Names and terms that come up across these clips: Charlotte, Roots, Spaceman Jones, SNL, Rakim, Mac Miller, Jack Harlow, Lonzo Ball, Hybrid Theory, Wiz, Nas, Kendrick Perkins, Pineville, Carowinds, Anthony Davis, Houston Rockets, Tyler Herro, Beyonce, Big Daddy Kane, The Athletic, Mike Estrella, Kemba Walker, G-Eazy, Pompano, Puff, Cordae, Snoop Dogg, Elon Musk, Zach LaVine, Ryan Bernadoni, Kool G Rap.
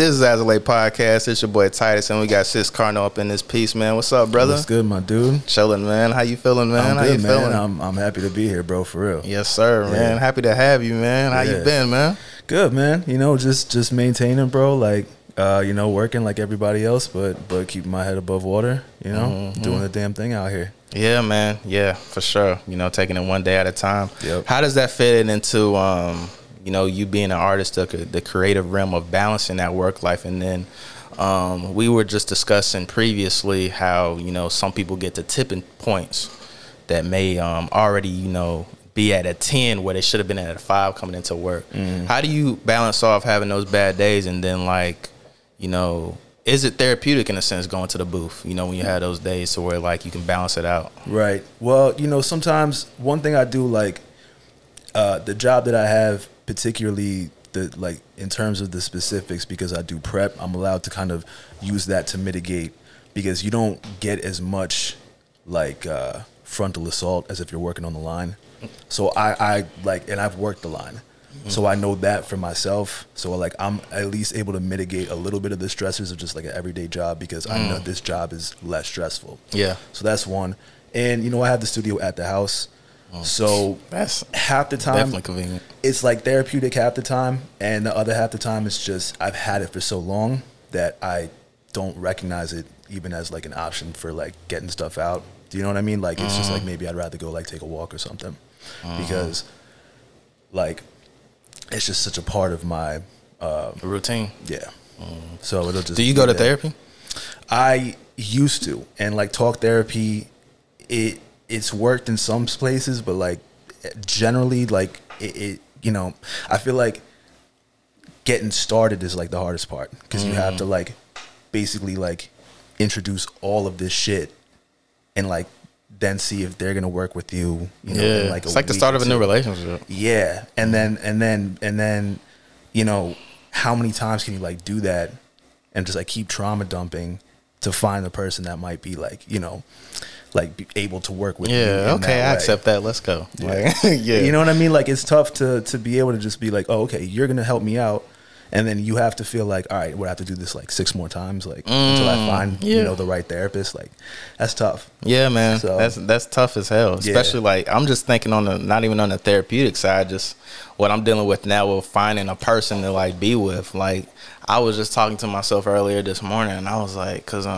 This is Azalea Podcast. It's your boy Titus, and we got 6 Cardinal up in this piece, man. What's up, brother? What's good, my dude? Chilling, man. How you feeling, man? How you feeling? I'm happy to be here, bro, for real. Yes, sir, man. Happy to have you, man. How you been, man? Good, man. You know, just maintaining, bro. Like, you know, working like everybody else, but keeping my head above water, you know, doing the damn thing out here. Yeah, man. Yeah, for sure. You know, taking it one day at a time. Yep. How does that fit into, you know, you being an artist, the creative realm of balancing that work life? And then we were just discussing previously how, you know, some people get to tipping points that may already, you know, be at a 10 where they should have been at a 5 coming into work. How do you balance off having those bad days and then, like, you know, is it therapeutic in a sense going to the booth, you know, when you have those days to where, like, you can balance it out? Right. Well, you know, sometimes one thing I do, like, the job that I have, particularly the, like, in terms of the specifics, because I do prep, I'm allowed to kind of use that to mitigate, because you don't get as much, like, frontal assault as if you're working on the line. So I like, and I've worked the line, so I know that for myself. So, like, I'm at least able to mitigate a little bit of the stressors of just, like, an everyday job, because I know this job is less stressful. Yeah. So that's one. And, you know, I have the studio at the house. So that's half the time definitely convenient. It's like therapeutic half the time, and the other half the time it's just I've had it for so long that I don't recognize it even as, like, an option for, like, getting stuff out. Do you know what I mean? Like, it's just like, maybe I'd rather go, like, take a walk or something, because, like, it's just such a part of my routine. Yeah. So it'll just. Do you go to therapy? I used to, and, like, talk therapy, it's worked in some places, but, like, generally, like, it you know, I feel like getting started is, like, the hardest part, because you have to, like, basically, like, introduce all of this shit and, like, then see if they're gonna work with you. You know, in, like, it's like the start of a new relationship. Yeah, and then, you know, how many times can you, like, do that and just, like, keep trauma dumping to find the person that might be, like, you know, like, be able to work with you. Yeah, okay, I accept that. Let's go. Yeah. Like, yeah. You know what I mean? Like, it's tough to be able to just be like, oh, okay, you're going to help me out. And then you have to feel like, all right, we'll have to do this, like, 6 more times, like, until I find, you know, the right therapist. Like, that's tough. Yeah, man. So, that's tough as hell. Especially, like, I'm just thinking on the, not even on the therapeutic side, just what I'm dealing with now with finding a person to, like, be with. Like, I was just talking to myself earlier this morning, and I was like, because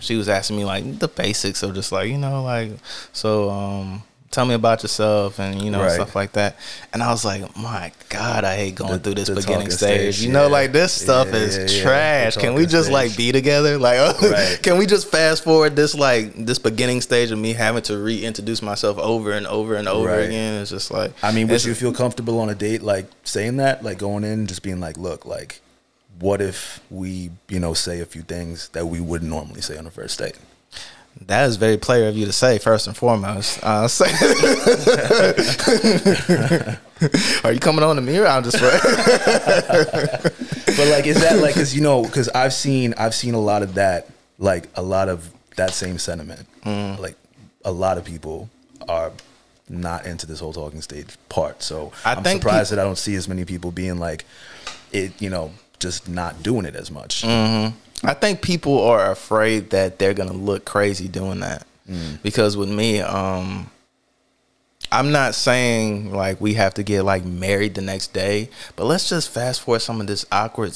she was asking me, like, the basics of just, like, you know, like, so tell me about yourself and, you know, stuff like that. And I was like, my God, I hate going through this beginning stage. You know, like, this stuff is trash. Can we just, like, be together? Like, can we just fast forward this, like, this beginning stage of me having to reintroduce myself over and over and over again? It's just like. I mean, would you feel comfortable on a date, like, saying that? Like, going in and just being like, look, like, what if we, you know, say a few things that we wouldn't normally say on the first date? That is very player of you to say, first and foremost. Are you coming on to me? Or I'm just but, like, is that, like, because, you know, because I've seen a lot of that, like, a lot of that same sentiment. Like, a lot of people are not into this whole talking stage part. So I'm surprised that I don't see as many people being like, it, you know, just not doing it as much. I think people are afraid that they're gonna look crazy doing that, because with me, I'm not saying, like, we have to get, like, married the next day, but let's just fast forward some of this awkward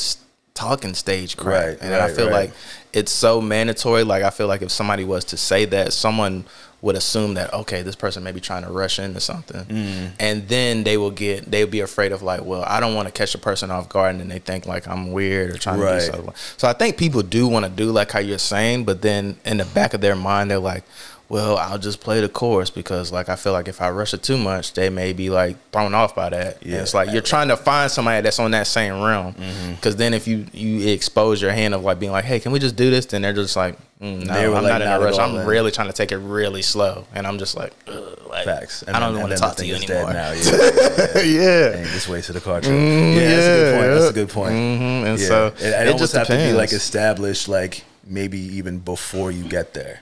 talking stage crap. I feel like it's so mandatory. Like, I feel like if somebody was to say that, someone would assume that, okay, this person may be trying to rush into something, and then they'll be afraid of, like, well, I don't want to catch a person off guard, and then they think, like, I'm weird or trying to do something. So I think people do want to do, like, how you're saying, but then in the back of their mind, they're like, well, I'll just play the chorus, because, like, I feel like if I rush it too much, they may be, like, thrown off by that. Yeah, and it's like, you're trying to find somebody that's on that same realm, because then if you expose your hand of, like, being like, hey, can we just do this? Then they're just like, no, I'm like, not in a rush. I'm really trying to take it really slow, and I'm just like, facts. And I don't want to talk to you anymore. Now. And just wasted a car trip. That's a good point. And so it almost just have to be, like, established, like, maybe even before you get there.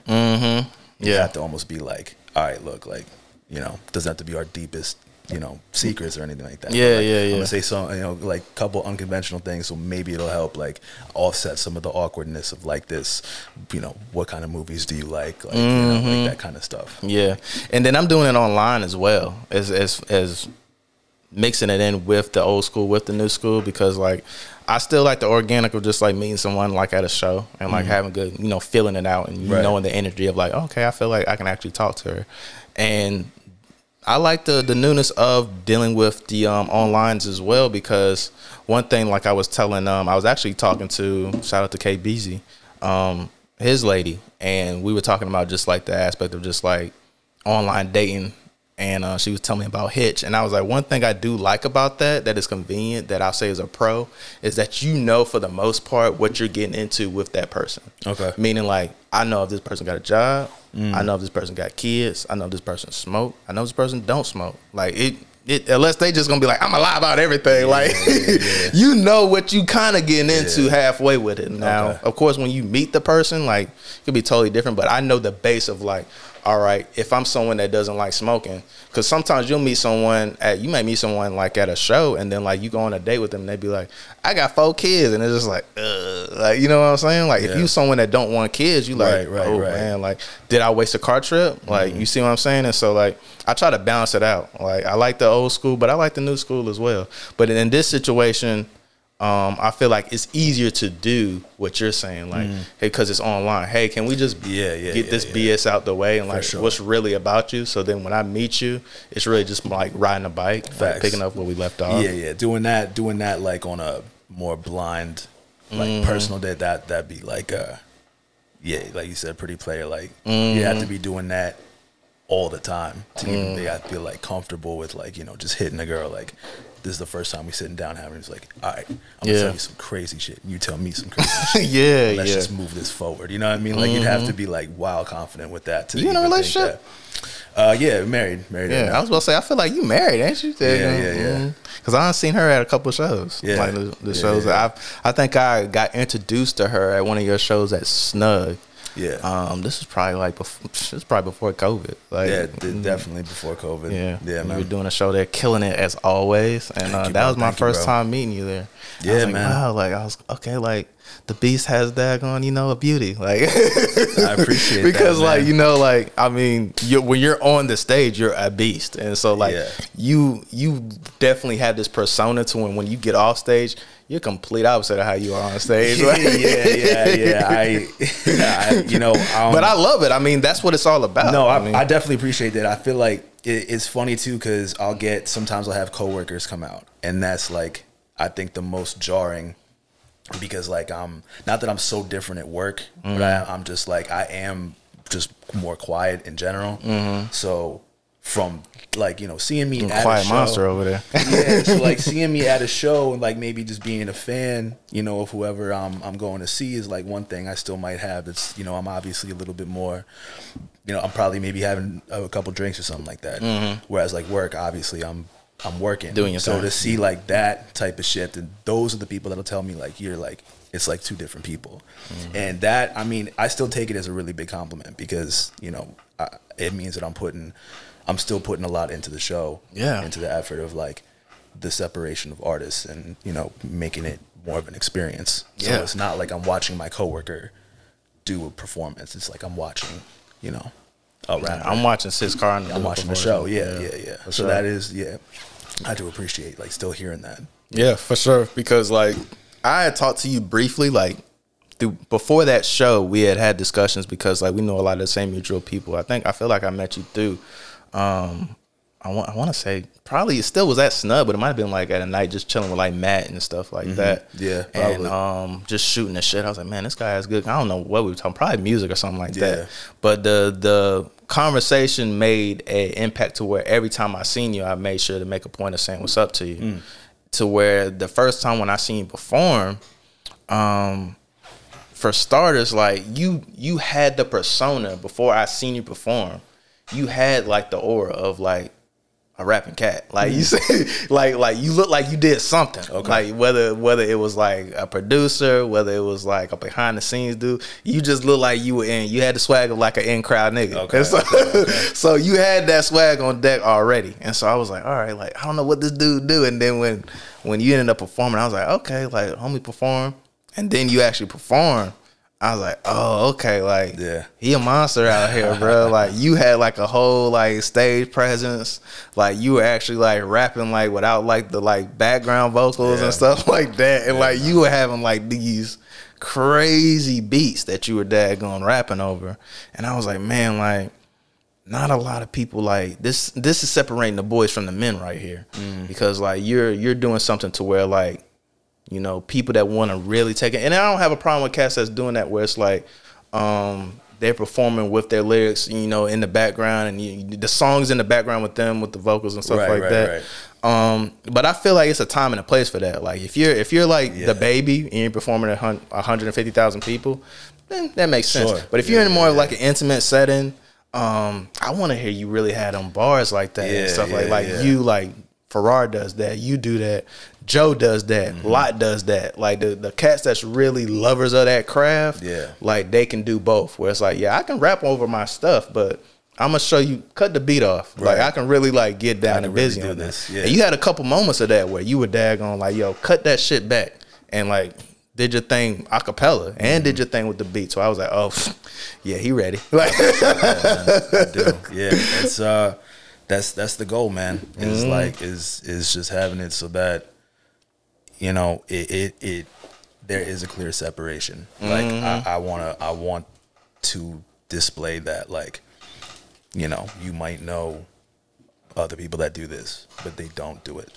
You have to almost be like, all right, look, like, you know, doesn't have to be our deepest you know, secrets or anything like that. Yeah, like, I'm gonna say some, you know, like a couple unconventional things, so maybe it'll help like offset some of the awkwardness of like this, you know, what kind of movies do you like you know, like that kind of stuff. Yeah, and then I'm doing it online as well as mixing it in with the old school, with the new school, because like I still like the organic of just like meeting someone like at a show and like having good, you know, feeling it out and you knowing the energy of like, okay, I feel like I can actually talk to her. And I like the newness of dealing with the onlines as well, because one thing, like I was telling, I was actually talking to, shout out to K-Beezy, his lady, and we were talking about just like the aspect of just like online dating. And she was telling me about Hitch. And I was like, one thing I do like about that, that is convenient, that I'll say is a pro, is that you know for the most part what you're getting into with that person. Okay. Meaning like, I know if this person got a job, I know if this person got kids, I know if this person smoke, I know this person don't smoke. Like it unless they just gonna be like, I'm gonna lie about everything. Yeah, like you know what you kinda getting into halfway with it. Now, of course when you meet the person, like it could be totally different, but I know the base of like, all right, if I'm someone that doesn't like smoking, because sometimes you'll meet someone at, you might meet someone like at a show, and then like you go on a date with them and they be like, I got 4 kids, and it's just like, ugh. Like, you know what I'm saying? Like if you someone that don't want kids, you like, right, man, like did I waste a car trip? Like you see what I'm saying? And so like I try to balance it out. Like I like the old school, but I like the new school as well. But in this situation, I feel like it's easier to do what you're saying, like, hey, because it's online. Hey, can we just get this BS out the way and like what's really about you? So then when I meet you, it's really just like riding a bike, like picking up where we left off. Yeah, doing that like on a more blind, like personal day. That'd be like, like you said, pretty player. Like you have to be doing that all the time to even be, I feel like comfortable with like, you know, just hitting a girl like. This is the first time we sitting down having. It's like, all right, I'm gonna tell you some crazy shit. You tell me some crazy shit. Let's just move this forward. You know what I mean? Like you'd have to be like wild confident with that. To you in a relationship? Yeah, married. Yeah, right. I was about to say, I feel like you married, ain't you? Yeah. Because I seen her at a couple shows. Yeah, like the shows that I think I got introduced to her at one of your shows at Snug. Yeah. This is probably like before COVID. Like, yeah, definitely before COVID. Yeah. Yeah, man. We were doing a show there, killing it as always. And that was my first time meeting you there. Yeah, I was like, man. Wow, like I was okay, like the beast has daggone, you know, a beauty. Like I appreciate that. Because like, you know, like I mean, when you're on the stage, you're a beast. And so like you definitely have this persona to when you get off stage. You're complete opposite of how you are on stage. Right? Yeah. But I love it. I mean, that's what it's all about. No, I definitely appreciate that. I feel like it's funny too, because sometimes I'll have coworkers come out, and that's like, I think the most jarring, because like, I'm not that I'm so different at work, but I'm just like, I am just more quiet in general. So from like, you know, seeing me at a show, monster over there. Yeah, so like seeing me at a show and like maybe just being a fan, you know, of whoever I'm going to see is like one thing I still might have. It's, you know, I'm obviously a little bit more, you know, I'm probably maybe having a couple drinks or something like that. Whereas like work, obviously I'm working. Doing your so time. To see like that type of shift, and those are the people that'll tell me like, you're like, it's like two different people. And that, I mean, I still take it as a really big compliment, because, you know, it means that I'm still putting a lot into the show, into the effort of like the separation of artists and, you know, making it more of an experience. So it's not like I'm watching my coworker do a performance. It's like I'm watching, you know, I'm watching 6 Cardinal. I'm watching the show. Yeah. So that is, I do appreciate like still hearing that. Yeah, for sure. Because like I had talked to you briefly, like before that show, we had discussions, because like we know a lot of the same mutual people. I feel like I met you through. I want to say probably it still was at Snub, but it might have been like at a night just chilling with like Matt and stuff like that. Yeah, probably. And just shooting the shit. I was like, man, this guy is good. I don't know what we were talking, probably music or something like that. But the conversation made an impact to where every time I seen you, I made sure to make a point of saying what's up to you. To where the first time when I seen you perform, for starters, like you had the persona before I seen you perform. You had like the aura of like, a rapping cat. Like you see, like you look like you did something. Okay. Like whether it was like a producer, whether it was like a behind the scenes dude, you just look like you were in. You had the swag of like an in crowd nigga. Okay. So, so you had that swag on deck already. And so I was like, all right, like I don't know what this dude do. And then when you ended up performing, I was like, okay, like homie perform. And then you actually perform. I was like, oh, okay, like yeah. He a monster out here, bro. Like you had like a whole like stage presence, like you were actually like rapping like without like the like background vocals yeah. and stuff like that, and yeah, like you were having like these crazy beats that you were daggone rapping over, and I was like, man, like not a lot of people like this. This is separating the boys from the men right here, because like you're doing something to where like. You know, people that want to really take it. And I don't have a problem with cats that's doing that where it's like they're performing with their lyrics, you know, in the background. And the song's in the background with them, with the vocals and stuff like that. Right. But I feel like it's a time and a place for that. Like if you're like yeah. the baby and you're performing at 150,000 people, then that makes sense. Sure. But if you're in more of like an intimate setting, I want to hear you really had them bars like that and stuff like you like. Farrar does that. You do that. Joe does that. Lot does that. Like the cats that's really lovers of that craft. Yeah. Like they can do both. Where it's like, yeah, I can rap over my stuff, but I'm gonna show you cut the beat off. Right. Like I can really like get down and busy on this. Yeah. And you had a couple moments of that where you were daggone like, yo, cut that shit back and like. Did your thing a cappella and did your thing with the beat. So I was like, oh, yeah, he ready. Like I do. Yeah, it's that's the goal, man. It's like is just having it so that you know it there is a clear separation. Like I want to display that. Like you know, you might know other people that do this, but they don't do it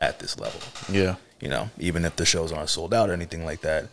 at this level. Yeah, you know, even if the shows aren't sold out or anything like that,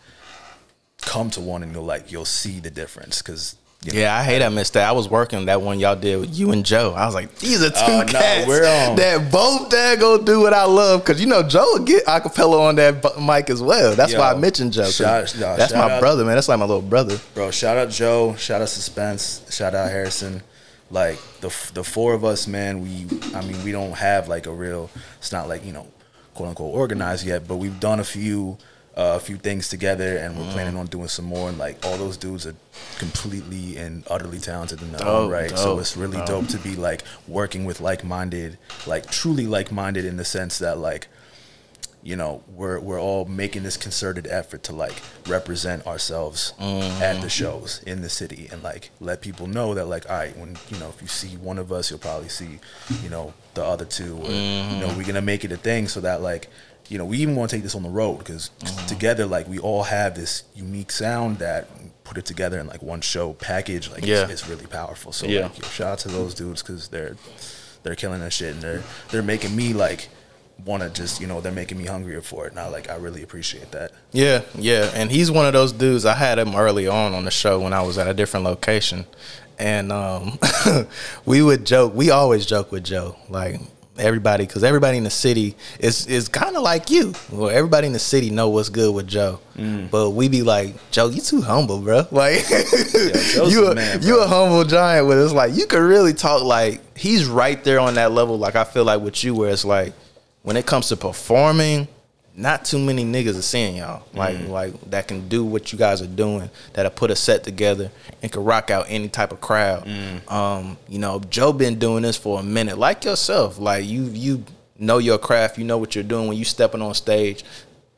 come to one and you'll see the difference because. You know, yeah, I hate I missed that. I was working that one y'all did with you and Joe. I was like, these are two cats that both go do what I love. Because, you know, Joe would get acapella on that mic as well. That's why I mentioned Joe. That's my brother, man. That's like my little brother. Bro, shout out Joe. Shout out Suspense. Shout out Harrison. Like, the four of us, man, we don't have, like, a real, it's not like, you know, quote-unquote organized yet. But we've done a few things together, and we're planning on doing some more. And like all those dudes are completely and utterly talented in their own right. So it's really dope to be like working with like-minded, like truly like-minded in the sense that like, you know, we're all making this concerted effort to like represent ourselves at the shows in the city and like let people know that like, all right, when you know if you see one of us, you'll probably see, you know, the other two. Or, you know, we're gonna make it a thing so that like. You know, we even want to take this on the road because together, like, we all have this unique sound that put it together in, like, one show package. Like, it's really powerful. So, like, yo, shout out to those dudes because they're killing that shit. And they're making me, like, want to just, you know, they're making me hungrier for it. And I really appreciate that. Yeah, yeah. And he's one of those dudes. I had him early on the show when I was at a different location. And we always joke with Joe, like, everybody, because everybody in the city is kind of like you. Well, everybody in the city know what's good with Joe, but we be like, Joe, you too humble, bro. Like, you a humble giant. With it's like you could really talk. Like he's right there on that level. Like I feel like with you, where it's like when it comes to performing, not too many niggas are seeing y'all. Like that can do what you guys are doing. That'll put a set together and can rock out any type of crowd. You know, Joe been doing this for a minute. Like yourself. Like you know your craft, you know what you're doing when you stepping on stage.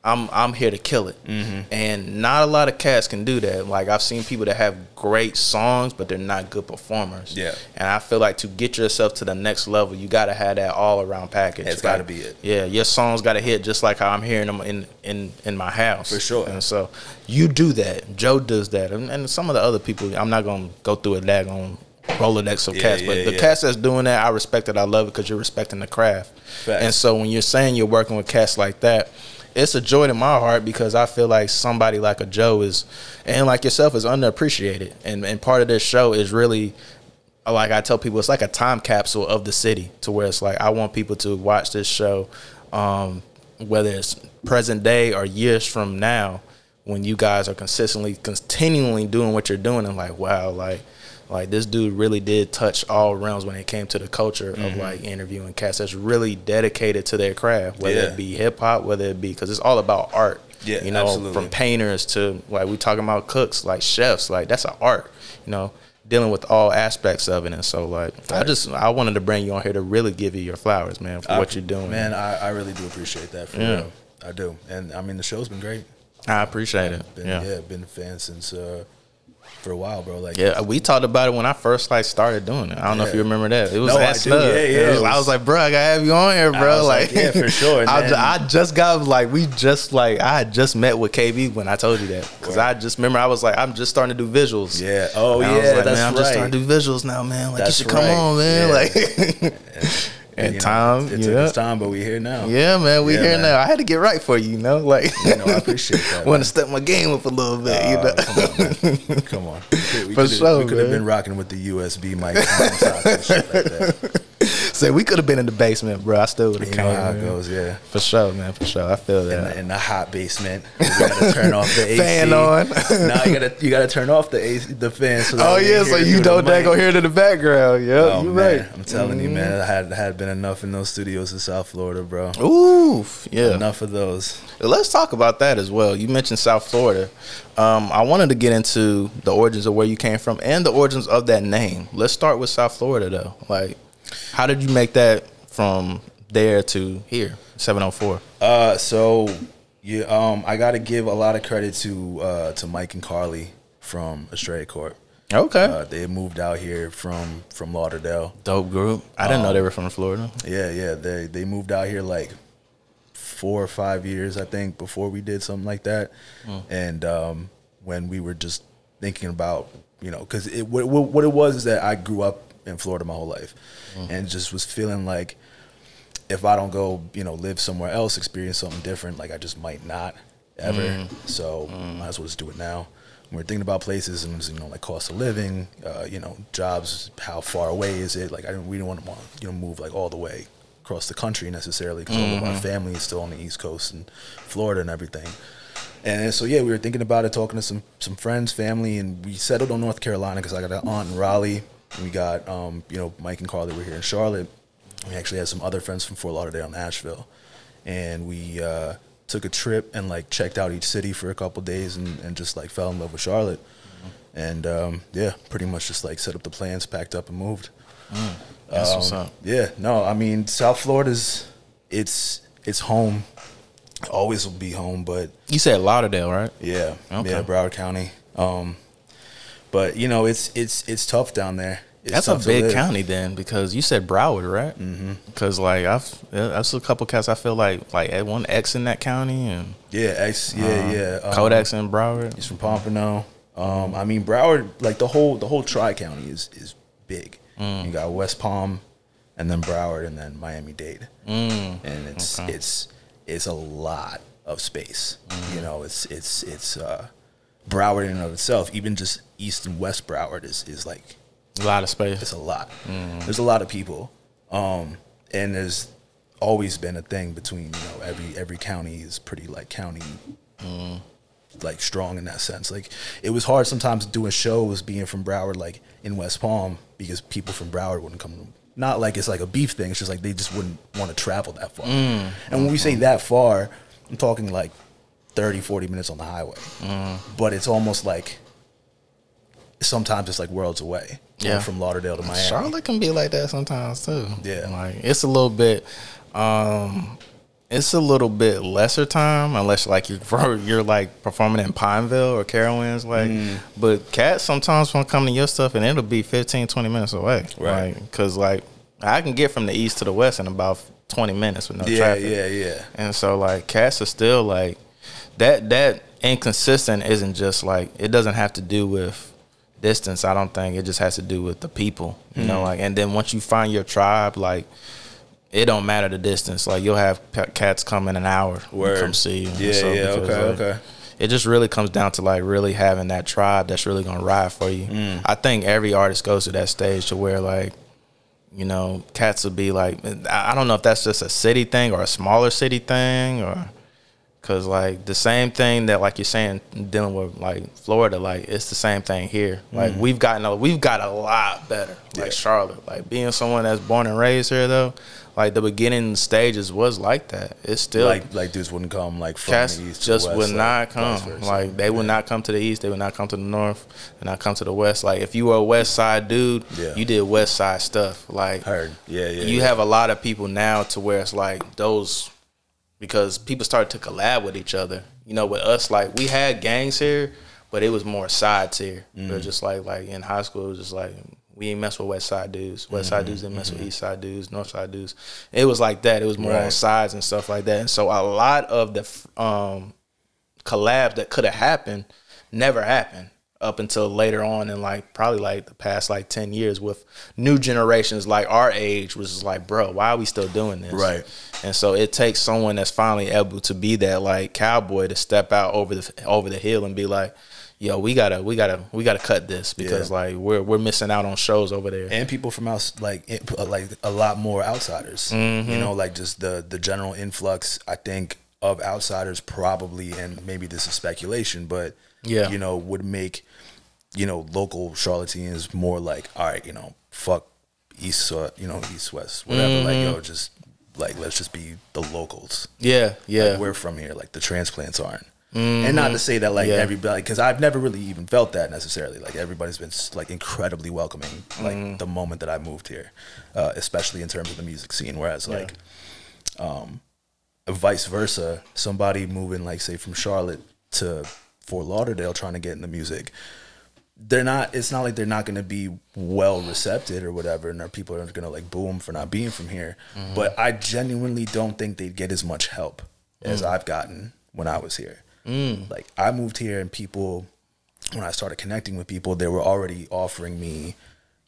I'm here to kill it. And not a lot of cats can do that. Like I've seen people that have great songs, but they're not good performers. Yeah. And I feel like to get yourself to the next level, you gotta have that all around package. It's gotta be it. Yeah, your songs gotta hit just like how I'm hearing them in my house. For sure. And so you do that. Joe does that. And some of the other people, I'm not gonna go through a daggone Rolodex of cats, but the cats that's doing that, I respect it. I love it because you're respecting the craft. Facts. And so when you're saying you're working with cats like that, it's a joy to my heart because I feel like somebody like a Joe is, and like yourself, is underappreciated. And part of this show is really, like I tell people, it's like a time capsule of the city to where it's like I want people to watch this show, whether it's present day or years from now, when you guys are continually doing what you're doing and like, wow, like Like, this dude really did touch all realms when it came to the culture of, like, interviewing cats that's really dedicated to their craft, whether it be hip-hop, whether it be, because it's all about art. Yeah, you know, from painters to, like, we talking about cooks, like, chefs. Like, that's an art, you know, dealing with all aspects of it. And so, like, I wanted to bring you on here to really give you your flowers, man, for what you're doing. Man, I really do appreciate that, for real. I do. And, I mean, the show's been great. I appreciate it. Been a fan since... for a while, bro. Like, yeah, we talked about it when I first, like, started doing it. I don't know if you remember that. It was at Snug. I was like, bro, I gotta have you on here, bro. Like, yeah, for sure. I just got, like, I had just met with KB when I told you that, because I just remember I was like, I'm just starting to do visuals. Yeah. Oh, and yeah, I was like, that's man, I'm just starting to do visuals now, man. Like, you should come on, man. Yeah. Like, and time, it took us time, but we here now. Yeah, man, we here now. I had to get right for you, you know. Like, you know, I appreciate that. Want to step my game up a little bit, you know. Come on, for sure. We could have been rocking with the USB mic and shit like that. So we could have been in the basement, bro. I still would have came. You know how it goes, yeah. For sure, man. For sure, I feel that. In the hot basement, you gotta turn off the AC. Fan on. Now you gotta turn off the AC, the fan. So oh yeah, so you don't go hear it in the background. Yeah, oh, you right. I'm telling you, man. I had been enough in those studios in South Florida, bro. Ooh, yeah. Enough of those. Let's talk about that as well. You mentioned South Florida. I wanted to get into the origins of where you came from and the origins of that name. Let's start with South Florida, though. Like, how did you make that from there to here, 704? I got to give a lot of credit to Mike and Carly from Australia Corp. Okay. They moved out here from Lauderdale. Dope group. I didn't know they were from Florida. Yeah, yeah. They moved out here like 4 or 5 years, I think, before we did something like that. And when we were just thinking about, you know, because what it was is that I grew up in Florida my whole life, and just was feeling like if I don't go, you know, live somewhere else, experience something different, like I just might not ever. So might as well just do it now. When we're thinking about places and, you know, like cost of living, you know, jobs, how far away is it? Like we didn't want to, you know, move like all the way across the country necessarily, because all of my family is still on the East Coast and Florida and everything. And so, yeah, we were thinking about it, talking to some friends, family, and we settled on North Carolina because I got an aunt in Raleigh. We got, you know, Mike and Carly were here in Charlotte. We actually had some other friends from Fort Lauderdale and Asheville. And we took a trip and, like, checked out each city for a couple of days and just, like, fell in love with Charlotte. And, yeah, pretty much just, like, set up the plans, packed up and moved. That's what's up. Yeah, no, I mean, South Florida's, it's home. Always will be home, but. You said Lauderdale, right? Yeah. Okay. Yeah, Broward County. But, you know, it's tough down there. That's a big county then, because you said Broward, right? Because, like, that's a couple cats I feel like one X in that county. And Kodak's in Broward. He's from Pompano. I mean, Broward, like, the whole Tri-County is big. You got West Palm and then Broward and then Miami-Dade. And it's a lot of space. You know, it's Broward in and of itself, even just East and West Broward is like a lot of space. It's a lot. There's a lot of people, and there's always been a thing between, you know, every county is pretty like county, like strong in that sense. Like it was hard sometimes doing shows being from Broward, like in West Palm, because people from Broward wouldn't come. Not like it's like a beef thing. It's just like they just wouldn't want to travel that far. And when we say that far, I'm talking like 30, 40 minutes on the highway. But it's almost like sometimes it's like worlds away. Yeah. From Lauderdale to Miami. Charlotte can be like that sometimes too. Yeah. Like it's a little bit lesser time, unless like you're like performing in Pineville or Carowinds, like but cats sometimes won't come to your stuff and it'll be 15, 20 minutes away. Right. Like, cause like I can get from the east to the west in about 20 minutes with no traffic. Yeah. And so like cats are still like that inconsistent isn't just like, it doesn't have to do with distance, I don't think. It just has to do with the people, you know, like, and then once you find your tribe, like, it don't matter the distance. Like, you'll have cats come in an hour and come see you. Yeah, so, okay. It just really comes down to, like, really having that tribe that's really going to ride for you. I think every artist goes to that stage to where, like, you know, cats will be like, I don't know if that's just a city thing or a smaller city thing or... Cause like the same thing that like you're saying dealing with like Florida, like it's the same thing here. Like we've got a lot better. Like Charlotte, like being someone that's born and raised here though, like the beginning stages was like that. It's still like dudes wouldn't come like from the east. Just would not come. Like they would not come to the east. They would not come to the north. And not come to the west. Like if you were a west side dude, you did west side stuff. Like heard. You have a lot of people now to where it's like those. Because people started to collab with each other. You know, with us, like, we had gangs here, but it was more sides here. It was just like in high school, it was just like, we didn't mess with west side dudes. West side dudes didn't mess with east side dudes, north side dudes. It was like that. It was more on sides and stuff like that. And so a lot of the collabs that could have happened never happened up until later on in, like, probably, like, the past, like, 10 years with new generations, like, our age, which is like, bro, why are we still doing this? Right. And so it takes someone that's finally able to be that, like, cowboy to step out over the hill and be like, yo, we gotta cut this because like we're missing out on shows over there. And people from out like a lot more outsiders, you know, like just the general influx, I think, of outsiders probably, and maybe this is speculation, but you know, would make, you know, local Charlatans more like, all right, you know, fuck east, you know, east, west, whatever, like, yo, just like, let's just be the locals. Yeah, yeah. Like, we're from here. Like, the transplants aren't. And not to say that, like, everybody, because I've never really even felt that necessarily. Like, everybody's been, like, incredibly welcoming, like, the moment that I moved here, especially in terms of the music scene. Whereas, like, vice versa, somebody moving, like, say, from Charlotte to Fort Lauderdale trying to get into music, they're not, it's not like they're not going to be well received or whatever, and our people are going to like boo them for not being from here, but I genuinely don't think they'd get as much help as I've gotten when I was here. Like, I moved here and people, when I started connecting with people, they were already offering me,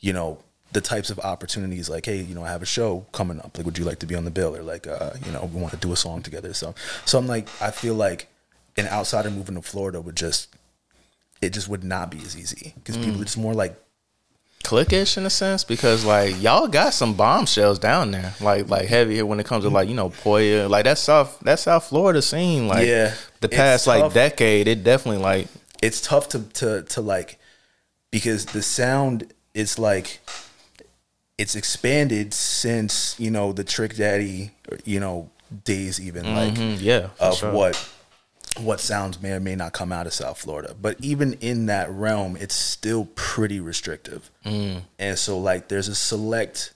you know, the types of opportunities like, hey, you know, I have a show coming up, like, would you like to be on the bill? Or like, you know, we want to do a song together. So I'm like, I feel like an outsider moving to Florida would just, it just would not be as easy because people, it's more like cliquish in a sense, because like y'all got some bombshells down there, like heavy when it comes to like, you know, Poya, like that South Florida scene, like the past like decade, it definitely like it's tough to like, because the sound is like, it's expanded since, you know, the Trick Daddy, you know, days even like of what sounds may or may not come out of South Florida. But even in that realm, it's still pretty restrictive. And so, like, there's a select...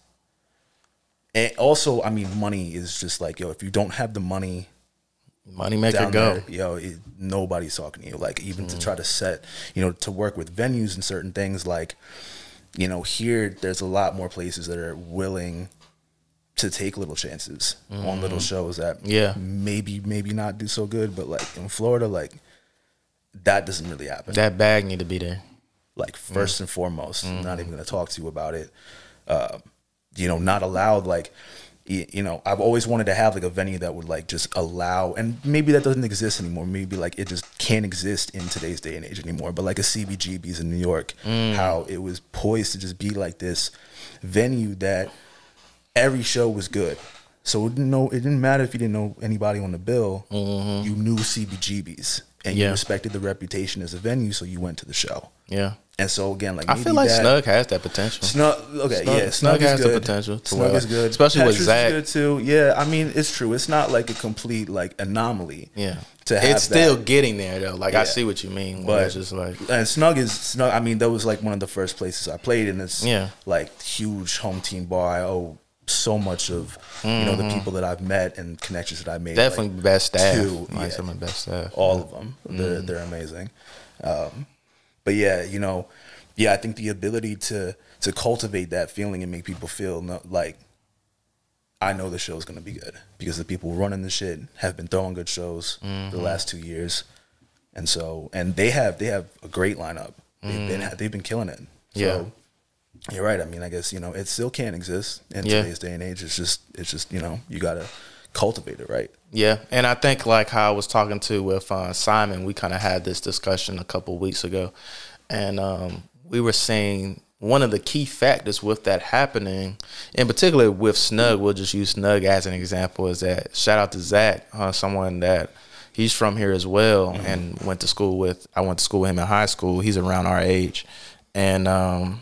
And also, I mean, money is just like, yo, if you don't have the money... Money maker go. There, yo, nobody's talking to you. Like, even to try to set... You know, to work with venues and certain things, like, you know, here, there's a lot more places that are willing... to take little chances on little shows that maybe not do so good, but like in Florida, like that doesn't really happen. That bag need to be there, like first and foremost. I'm not even going to talk to you about it. You know, not allowed. Like, you know, I've always wanted to have like a venue that would like just allow, and maybe that doesn't exist anymore. Maybe like it just can't exist in today's day and age anymore. But like a CBGB's in New York, how it was poised to just be like this venue that. Every show was good, so it didn't matter if you didn't know anybody on the bill. You knew CBGB's, and you respected the reputation as a venue, so you went to the show. Yeah, and so again, like I feel like Snug has that potential. Snug has the potential. Snug is good, especially with Zach. Good too. Yeah, I mean it's true. It's not like a complete like anomaly. Yeah, to have it's still getting there though. Like I see what you mean, but it's just like and Snug. I mean that was like one of the first places I played, and it's like huge home team bar. I owe so much of you know the people that I've met and connections that I made, definitely like, best staff to, some of the best staff, all of them, they're amazing. But yeah, you know, I think the ability to cultivate that feeling and make people feel like I know the show's gonna be good because the people running the shit have been throwing good shows the last 2 years, and so they have a great lineup. They've been killing it. So, you're right. I mean, I guess, you know, it still can't exist in today's day and age. It's just, you know, you got to cultivate it, right? Yeah. And I think like how I was talking to with Simon, we kind of had this discussion a couple of weeks ago. And we were saying one of the key factors with that happening, in particular with Snug, we'll just use Snug as an example, is that shout out to Zach, someone that, he's from here as well, mm-hmm. and I went to school with him in high school. He's around our age. And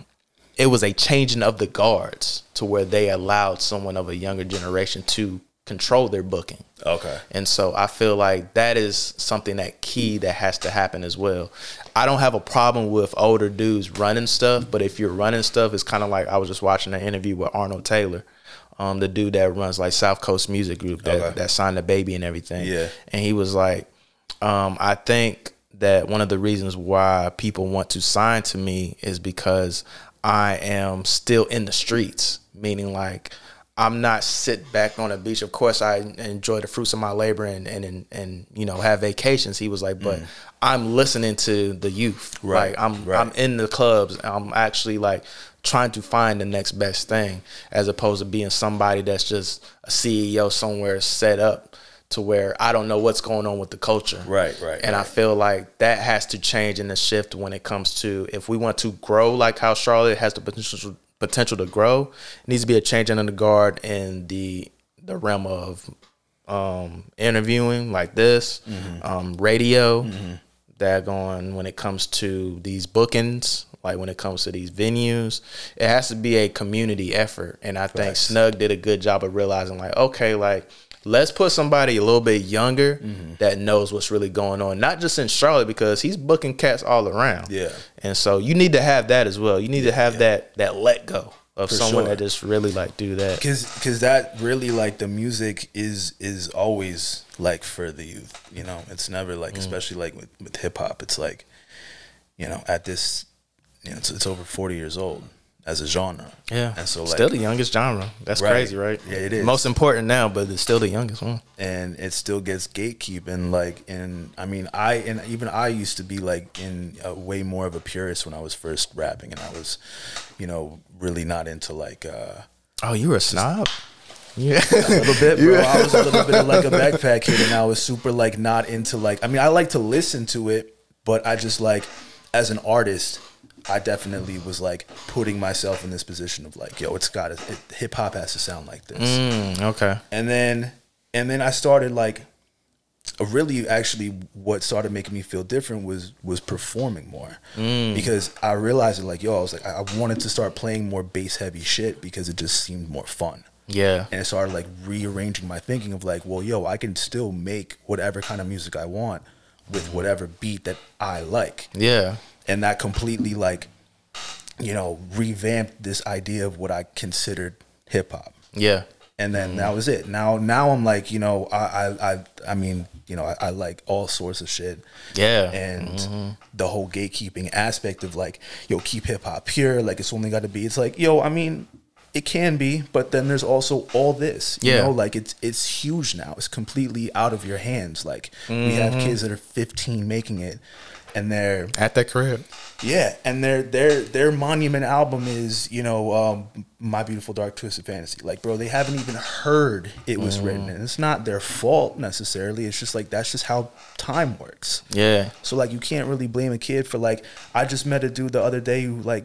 it was a changing of the guards to where they allowed someone of a younger generation to control their booking. Okay. And so I feel like that is something that has to happen as well. I don't have a problem with older dudes running stuff, but if you're running stuff, it's kind of like, I was just watching an interview with Arnold Taylor, the dude that runs like South Coast Music Group that signed the Baby and everything. Yeah. And he was like, I think that one of the reasons why people want to sign to me is because I am still in the streets, meaning like I'm not sit back on a beach. Of course, I enjoy the fruits of my labor and you know, have vacations. He was like, but I'm listening to the youth. Right. Like I'm in the clubs. I'm actually like trying to find the next best thing, as opposed to being somebody that's just a CEO somewhere set up to where I don't know what's going on with the culture. Right. And I feel like that has to change and the shift when it comes to, if we want to grow, like how Charlotte has the potential to grow, it needs to be a change in the guard in the realm of interviewing like this, radio, that going when it comes to these bookings, like when it comes to these venues. It has to be a community effort. And I think Snug did a good job of realizing like, okay, like let's put somebody a little bit younger that knows what's really going on, not just in Charlotte, because he's booking cats all around. Yeah. And so you need to have that as well. You need to have that let go of someone that just really like do that. Cause that really like the music is always like for the youth, you know. It's never like, especially like with hip hop, it's like, you know, at this, you know, it's over 40 years old as a genre. Yeah. And so like, still the youngest genre. That's crazy, right? Yeah, it is. Most important now, but it's still the youngest one. And it still gets gatekeeping. Like, and I mean, I used to be like in a way more of a purist when I was first rapping, and I was, you know, really not into like, oh, you were a snob? Yeah. A little bit, bro. I was a little bit of like a backpack kid, and I was super like not into like, I mean, I like to listen to it, but I just like, as an artist, I definitely was like putting myself in this position of like, yo, hip hop has to sound like this. Okay. And then I started like, what started making me feel different was performing more, because I realized like, yo, I was like, I wanted to start playing more bass heavy shit because it just seemed more fun. Yeah. And it started like rearranging my thinking of like, well, yo, I can still make whatever kind of music I want with whatever beat that I like. Yeah. And that completely, like, you know, revamped this idea of what I considered hip hop. Yeah. And then that was it. Now I'm like, you know, I mean, you know, I like all sorts of shit. Yeah. And the whole gatekeeping aspect of like, yo, keep hip hop pure. Like, it's only got to be. It's like, yo, I mean, it can be, but then there's also all this, you know, like it's huge now. It's completely out of your hands. Like we have kids that are 15 making it. And they're at that crib. Yeah. And their monument album is, you know, My Beautiful Dark Twisted Fantasy. Like, bro, they haven't even heard it was written. And it's not their fault necessarily. It's just like, that's just how time works. Yeah. So like, you can't really blame a kid for like, I just met a dude the other day who like,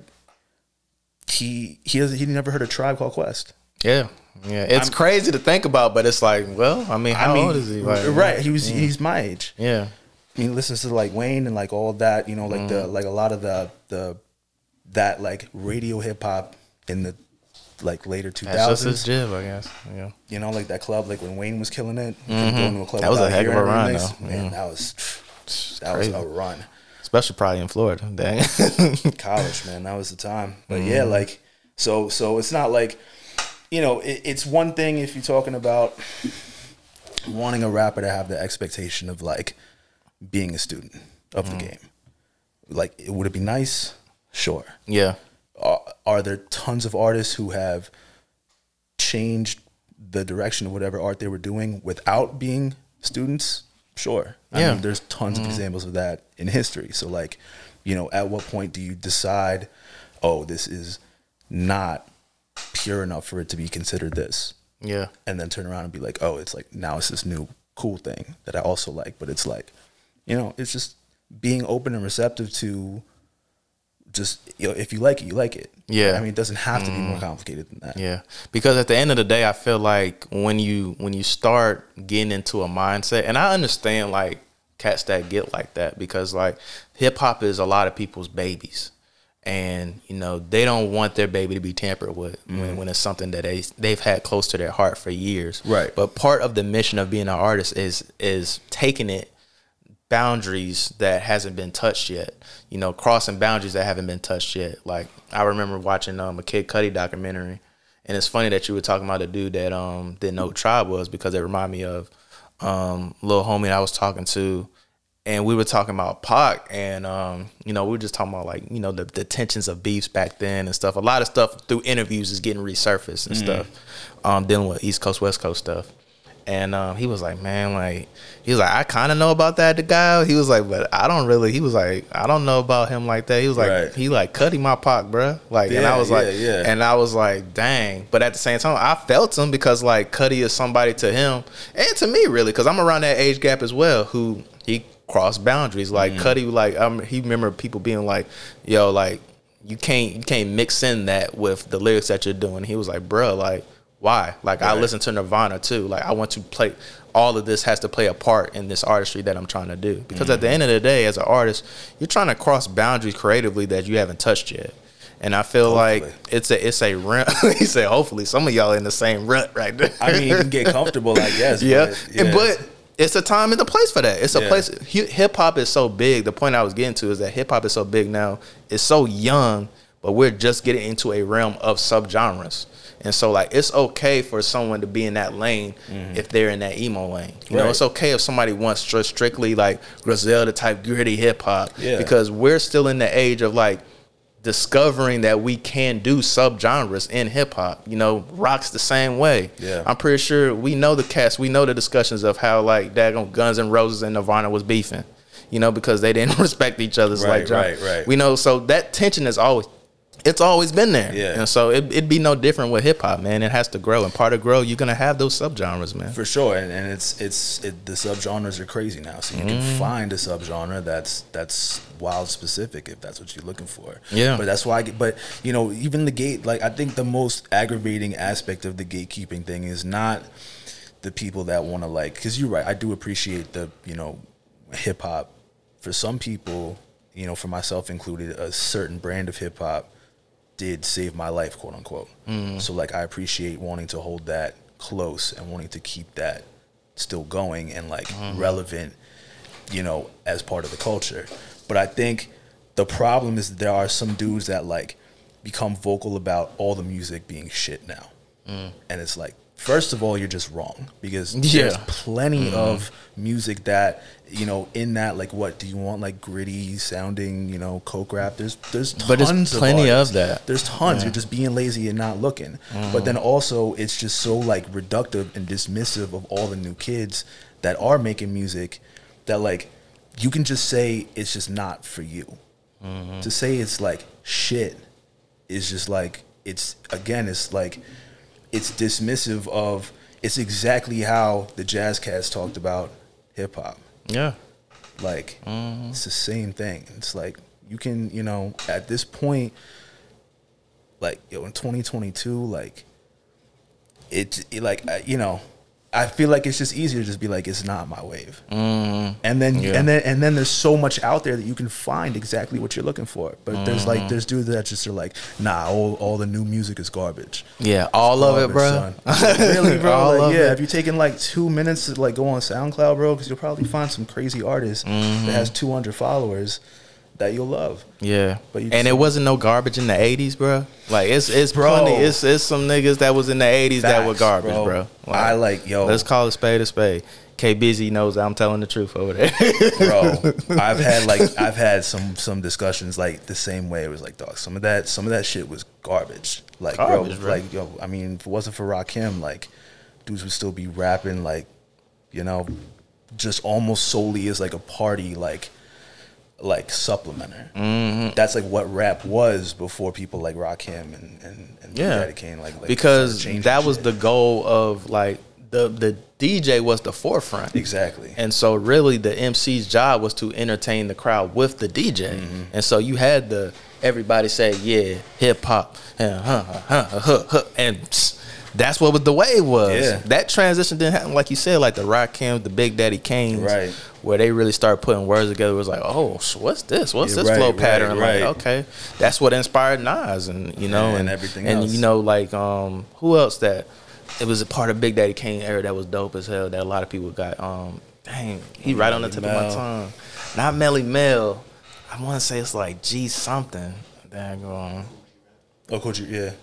he never heard A Tribe Called Quest. Yeah. Yeah, it's crazy to think about, but it's like, well, I mean, how old is he? Like, right. He's my age. Yeah. He listens to like Wayne and like all that, you know, like the like a lot of that like radio hip hop in the like later 2000s. That's just his jib, I guess. Yeah. You know, like that club, like when Wayne was killing it. Going to a club, that was a heck of a run, though. Man, that was a run. Especially probably in Florida. Dang. College, man, that was the time. But yeah, like so it's not like, you know, it's one thing if you're talking about wanting a rapper to have the expectation of like being a student of the game. Like, would it be nice? Sure. Yeah. Are there tons of artists who have changed the direction of whatever art they were doing without being students? Sure. Yeah. I mean, there's tons of examples of that in history. So like, you know, at what point do you decide, oh, this is not pure enough for it to be considered this? Yeah. And then turn around and be like, oh, it's like, now it's this new cool thing that I also like, but it's like, you know, it's just being open and receptive to just, you know, if you like it, you like it. Yeah. I mean, it doesn't have to be more complicated than that. Yeah. Because at the end of the day, I feel like when you start getting into a mindset, and I understand like cats that get like that, because like hip hop is a lot of people's babies. And, you know, they don't want their baby to be tampered with when it's something that they've had close to their heart for years. Right. But part of the mission of being an artist is taking it boundaries that hasn't been touched yet, you know, crossing boundaries that haven't been touched yet. Like, I remember watching a Kid Cudi documentary, and it's funny that you were talking about the dude that didn't know who Tribe was, because it reminded me of Lil Homie I was talking to. And we were talking about Pac, and, you know, we were just talking about, like, you know, the tensions of beefs back then and stuff. A lot of stuff through interviews is getting resurfaced and stuff, dealing with East Coast, West Coast stuff. And he was like, man, like, he was like, I kind of know about that, the guy. He was like, but I don't really, he was like, I don't know about him like that. He was like, right. He like, Cudi my Pac, bro. Like, yeah, and I was and I was like, dang. But at the same time, I felt him, because, like, Cudi is somebody to him and to me, really, because I'm around that age gap as well, who he cross boundaries. Like Cudi, like he remember people being like, yo, like you can't mix in that with the lyrics that you're doing. He was like, bro, like why? Like right. I listen to Nirvana too. Like I want to play, all of this has to play a part in this artistry that I'm trying to do. Because at the end of the day, as an artist, you're trying to cross boundaries creatively that you haven't touched yet. And I feel like it's a rent. He said, hopefully some of y'all in the same rut right there. I mean, you can get comfortable, I guess. Yeah. But it's a time and a place for that. It's a place. Hip hop is so big. The point I was getting to is that hip hop is so big now. It's so young, but we're just getting into a realm of subgenres. And so, like, it's okay for someone to be in that lane if they're in that emo lane. You know, it's okay if somebody wants strictly, like, Griselda-type gritty hip-hop. Yeah. Because we're still in the age of, like, discovering that we can do subgenres in hip hop. You know, rock's the same way. Yeah. I'm pretty sure we know the cast. We know the discussions of how like daggone Guns N' Roses and Nirvana was beefing, you know, because they didn't respect each other's right. We know, so that tension is always, it's always been there. Yeah. And so it'd be no different with hip hop, man. It has to grow, and part of grow, you're gonna have those subgenres, man. For sure, and the subgenres are crazy now. So you can find a subgenre that's wild specific if that's what you're looking for. Yeah. But that's why but you know, even the gate, like I think the most aggravating aspect of the gatekeeping thing is not the people that want to, like, because you're right, I do appreciate the, you know, hip hop. For some people, you know, for myself included, a certain brand of hip hop did save my life, quote unquote. So like I appreciate wanting to hold that close and wanting to keep that still going and like relevant, you know, as part of the culture. But I think the problem is there are some dudes that like become vocal about all the music being shit now. And it's like, first of all, you're just wrong, because there's plenty of music that, you know, in that, like, what do you want, like gritty sounding, you know, coke rap? There's tons, but there's plenty of that. There's tons. You're just being lazy and not looking. But then also it's just so like reductive and dismissive of all the new kids that are making music that like you can just say it's just not for you. To say it's like shit is just like, it's again, it's like, it's dismissive of, it's exactly how the Jazz Cats talked about hip hop. Yeah. Like, it's the same thing. It's like, you can, you know, at this point, like, yo, in 2022, like, it like, you know, I feel like it's just easier to just be like, it's not my wave. And then, and then there's so much out there that you can find exactly what you're looking for. But there's like, there's dudes that just are like, nah, all the new music is garbage. Yeah. All of it, bro. Like, really, bro. If you're taking like 2 minutes to like go on SoundCloud, bro, because you'll probably find some crazy artist that has 200 followers that you'll love. Yeah. But and it wasn't no garbage in the 80s, bro. Like it's plenty. It's some niggas that was in the 80s that were garbage, bro. Like, I like, yo, let's call a spade a spade. K Busy knows I'm telling the truth over there. Bro, I've had some discussions like the same way. It was like, dog, some of that shit was garbage. Like garbage, bro. Like, yo, I mean, if it wasn't for Rakim, like dudes would still be rapping, like, you know, just almost solely as like a party, like supplementer. That's like what rap was before people like Rakim and Big Daddy Kane, like because that was the goal of like the DJ was the forefront. Exactly. And so really the MC's job was to entertain the crowd with the DJ. Mm-hmm. And so you had the everybody say, yeah, hip hop, and that's what the wave was. Yeah. That transition didn't happen, like you said, like the Rakim, the Big Daddy Kanes, right, where they really started putting words together. It was like, oh, what's this? What's this flow pattern? Right. Like, okay, that's what inspired Nas, and you know, and everything else. And you know, like who else that it was a part of Big Daddy Kane era that was dope as hell that a lot of people got. Dang, he right on the tip of my tongue. Not Melly Mel. I want to say it's like G something. Dang, oh, Kool G, yeah.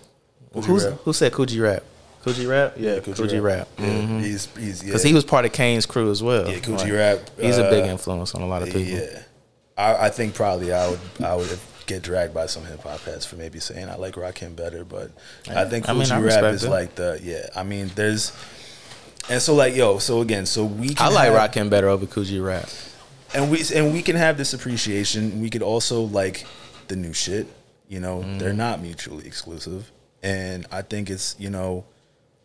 Who said Kool G Rap? Kool G Rap? Yeah, Kool G Rap. Because he was part of Kane's crew as well. Yeah, Kool G Rap. He's a big influence on a lot of people. Yeah, I think probably I would get dragged by some hip hop heads for maybe saying I like Rakim better, but I think Kool G Rap is like the I mean, there's and so like so we can like Rakim better over Kool G Rap, and we can have this appreciation. We could also like the new shit. You know, they're not mutually exclusive, and I think it's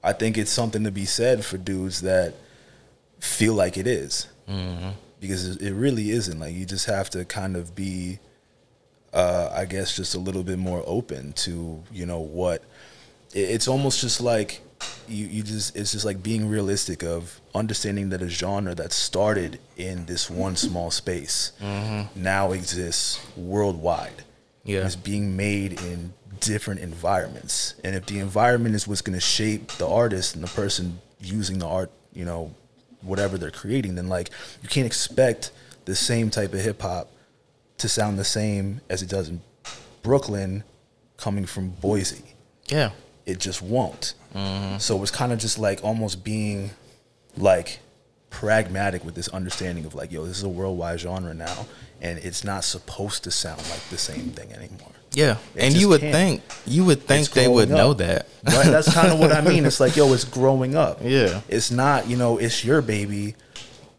I think it's something to be said for dudes that feel like it is. Mm-hmm. Because it really isn't. Like, you just have to kind of be, I guess, just a little bit more open to, what. It's almost just like, it's just like being realistic of understanding that a genre that started in this one small space now exists worldwide. Yeah. It's being made in different environments, and if the environment is what's going to shape the artist and the person using the art, whatever they're creating, then like you can't expect the same type of hip hop to sound the same as it does in Brooklyn coming from Boise. Yeah, it just won't. So it's kind of just like almost being like pragmatic with this understanding of like, this is a worldwide genre now, and it's not supposed to sound like the same thing anymore. Yeah, and you would think they would know that. Right? That's kind of what I mean. It's like, it's growing up. Yeah. It's not, it's your baby,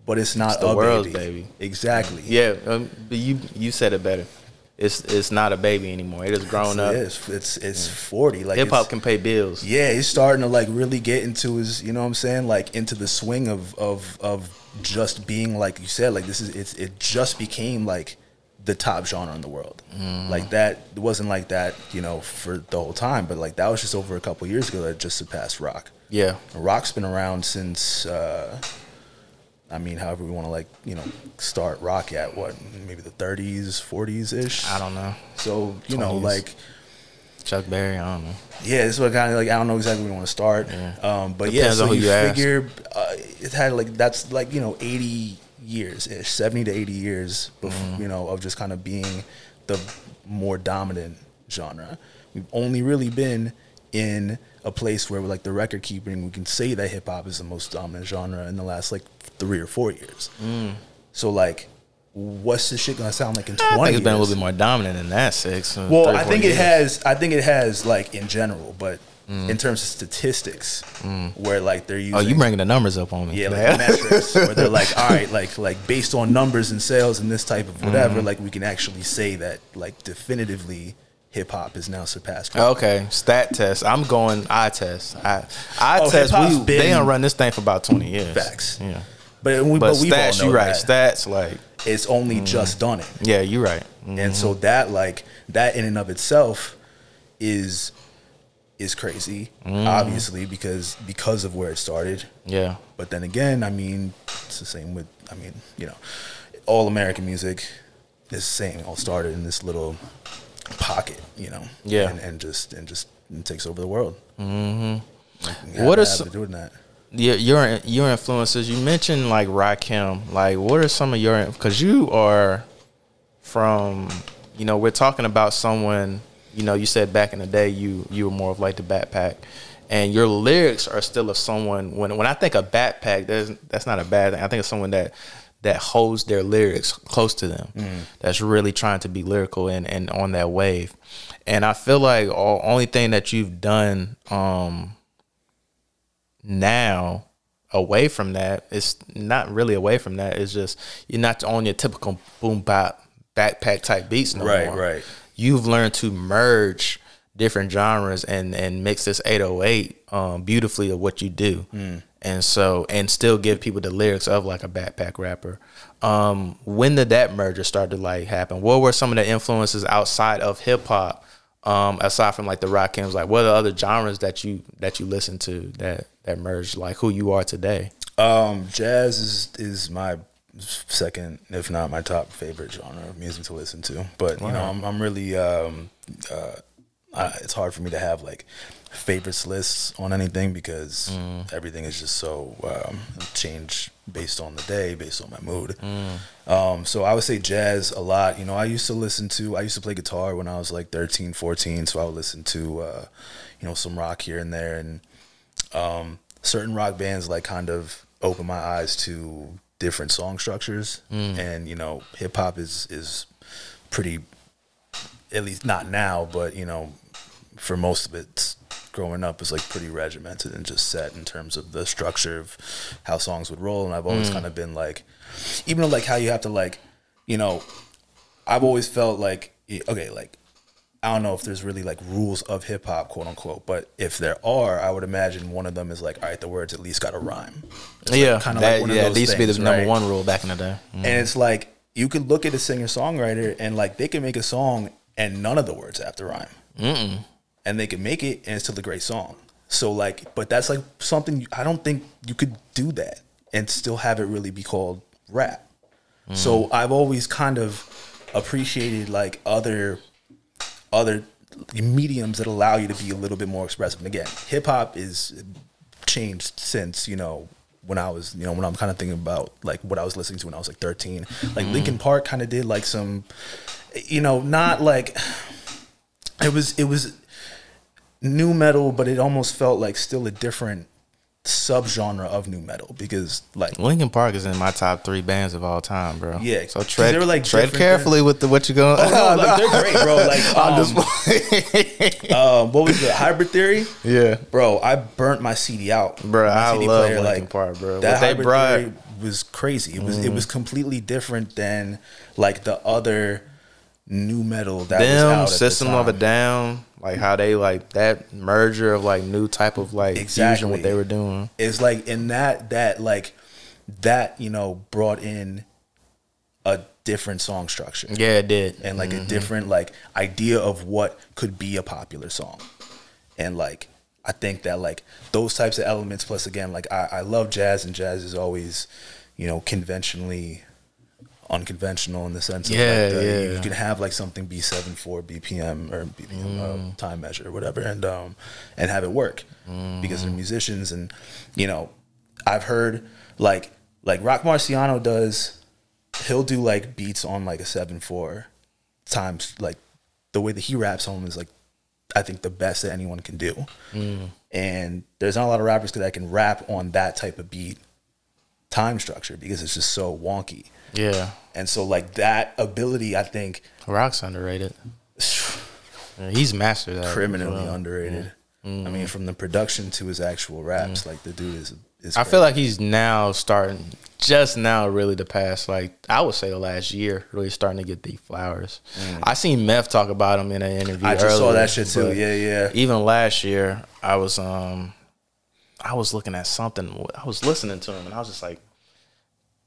but it's not the world's baby. Exactly. Yeah, but you said it better. It's not a baby anymore. It is grown up. It's 40. Like, hip hop can pay bills. Yeah, he's starting to like really get into his, like into the swing of just being, like you said, like this is it just became like the top genre in the world. Like, that it wasn't like that, for the whole time, but like that was just over a couple of years ago that just surpassed rock. Yeah. And rock's been around since however we want to start rock at, what, maybe the 30s, 40s-ish? I don't know. So, 20s. Like Chuck Berry, I don't know. Yeah, this is what kind of like, I don't know exactly where we want to start. Yeah. But depends on who you figure it had like, that's like, 80 years ish, 70 to 80 years before, of just kind of being the more dominant genre. We've only really been in a place where we're like the record keeping, we can say that hip hop is the most dominant genre in the last like 3 or 4 years. So like, what's this shit gonna sound like in 20 years? I think it's been a little bit more dominant than that, I think it has like in general, but in terms of statistics, where like they're using, oh, you bringing the numbers up on me, yeah, like metrics, where they're like, all right, like based on numbers and sales and this type of whatever, like we can actually say that like definitively hip hop is now surpassed. Okay, stat test. I'm going eye test. They don't run this thing for about 20 years. Facts. Yeah, but we stats, all know you right. That. Stats like it's only just done it. Yeah, you're right. And so that like that in and of itself is crazy, obviously, because of where it started. Yeah. But then again, I mean, it's the same with, all American music is the same. It all started in this little pocket, Yeah. And just it takes over the world. Mm-hmm. What are some doing that? Your influences? You mentioned like Rakim. Like, what are some of your? Because you are from, we're talking about someone. You said back in the day you were more of like the backpack, and your lyrics are still of someone. When I think of backpack, that's not a bad thing. I think of someone that holds their lyrics close to them, that's really trying to be lyrical and on that wave. And I feel like only thing that you've done now away from that, it's not really away from that. It's just you're not on your typical boom bap backpack type beats no more. Right. You've learned to merge different genres and mix this 808 beautifully of what you do. Mm. And so, and still give people the lyrics of like a backpack rapper. When did that merger start to like happen? What were some of the influences outside of hip hop? Aside from like the Rakims, like what are the other genres that you listen to that merged like who you are today? Jazz is my second, if not my top favorite genre of music to listen to. But wow. You know, I'm really it's hard for me to have like favorites lists on anything because everything is just so change based on the day, based on my mood. So I would say jazz a lot. You know, I used to play guitar when I was like 13, 14. So I would listen to, you know, some rock here and there. And certain rock bands like kind of opened my eyes to different song structures. And, you know, hip hop is pretty, at least not now, but, you know, for most of it growing up is like pretty regimented and just set in terms of the structure of how songs would roll. And I've always kind of been like, even though like how you have to like, you know, I've always felt like, okay, like, I don't know if there's really like rules of hip hop, quote unquote, but if there are, I would imagine one of them is like, all right, the words at least got to rhyme. It's yeah. Like kind of like one yeah, of those things, be the number right? one rule back in the day. And it's like, you could look at a singer songwriter and like, they can make a song and none of the words have to rhyme. And they can make it and it's still a great song. So like, but that's like something I don't think you could do that and still have it really be called rap. So I've always kind of appreciated like other mediums that allow you to be a little bit more expressive. And again, hip hop is changed since, you know, when I was, you know, when I'm kind of thinking about like what I was listening to when I was like 13, like Linkin Park kind of did like some, you know, not like it was new metal, but it almost felt like still a different subgenre of new metal because like Linkin Park is in my top 3 bands of all time, bro. Yeah, so tread carefully with the what you're going. Oh, no, like, they're great, bro. Like what was the Hybrid Theory? Yeah, bro, I burnt my CD out, bro. I love player, Linkin Park, bro. That Hybrid Theory was crazy. It was completely different than like the other new metal that was out. System of a Down. Like how they like that merger of like new type of like fusion, what they were doing. It's like in that, you know, brought in a different song structure. Yeah, it did. And like a different like idea of what could be a popular song. And like I think that like those types of elements plus again, like I love jazz and jazz is always, you know, conventionally unconventional in the sense of like you can have like something be 7/4 BPM or BPM time measure or whatever and have it work because they're musicians. And you know, I've heard like Rock Marciano does, he'll do like beats on like a 7/4 times, like the way that he raps home is like I think the best that anyone can do. And there's not a lot of rappers that can rap on that type of beat time structure because it's just so wonky. Yeah. And so like that ability, I think Rock's underrated. He's mastered that. Criminally underrated. I mean, from the production to his actual raps, like the dude is I feel like he's now starting just now really to pass, like I would say the last year, really starting to get the flowers. I seen Meth talk about him in an interview. I just saw that shit too. Yeah. Even last year I was looking at something. I was listening to him and I was just like,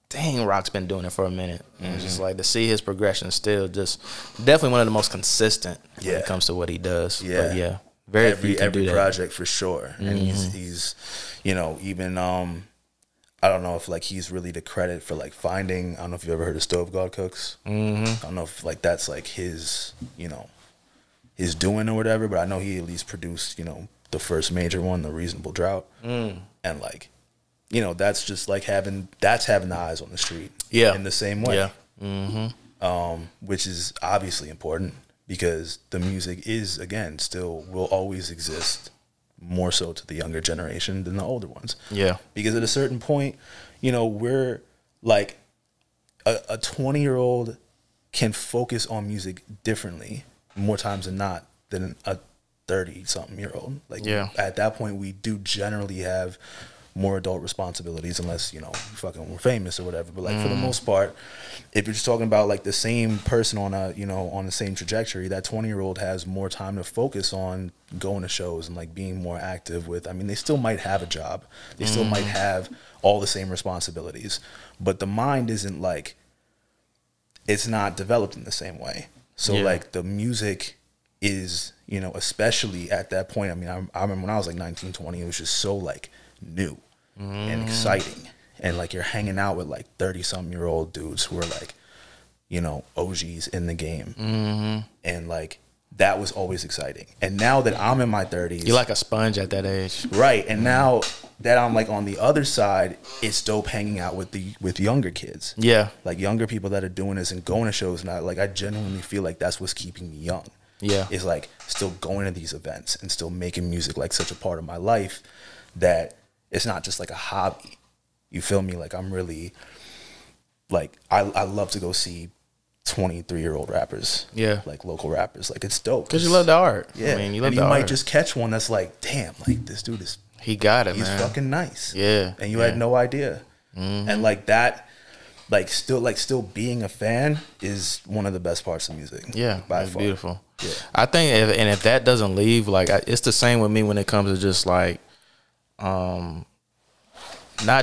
dang, Rock's been doing it for a minute. It's just like to see his progression still, just definitely one of the most consistent when it comes to what he does. Yeah. But yeah. Very every project for sure. And he's you know, even I don't know if like he's really the credit for like finding, I don't know if you've ever heard of Stove God Cooks. I don't know if like that's like his, you know, his doing or whatever, but I know he at least produced, you know, the first major one, The Reasonable Drought. And like, you know, that's just like having the eyes on the street. Yeah. In the same way. Yeah. Which is obviously important because the music is, again, still will always exist more so to the younger generation than the older ones. Yeah. Because at a certain point, you know, we're like a 20-year-old can focus on music differently more times than not than a 30-something-year-old. Like at that point, we do generally have more adult responsibilities, unless, you know, fucking we're famous or whatever. But like for the most part, if you're just talking about like the same person on a, you know, on the same trajectory, that 20-year-old has more time to focus on going to shows and like being more active with, I mean, they still might have a job. They still might have all the same responsibilities, but the mind isn't like, it's not developed in the same way. So like the music is, you know, especially at that point. I mean, I remember when I was like 19, 20, it was just so like new and exciting. And like you're hanging out with like 30-something-year-old dudes who are like, you know, OGs in the game. And like that was always exciting. And now that I'm in my 30s. You're like a sponge at that age. Right. And now that I'm like on the other side, it's dope hanging out with the younger kids. Yeah. Like younger people that are doing this and going to shows. And I, like, I genuinely feel like that's what's keeping me young. Yeah. Is like still going to these events and still making music like such a part of my life that it's not just like a hobby. You feel me? Like I'm really like, I love to go see 23-year-old rappers. Yeah. Like local rappers. Like it's dope. Cause you love the art. Yeah. I mean, you love the art. And you might just catch one that's like, damn, like this dude is, he got it, he's man. He's fucking nice. Yeah. And you had no idea. And like that, like still being a fan is one of the best parts of music. Yeah. By far. Beautiful. Yeah. I think, if that doesn't leave, like, it's the same with me when it comes to just, like, not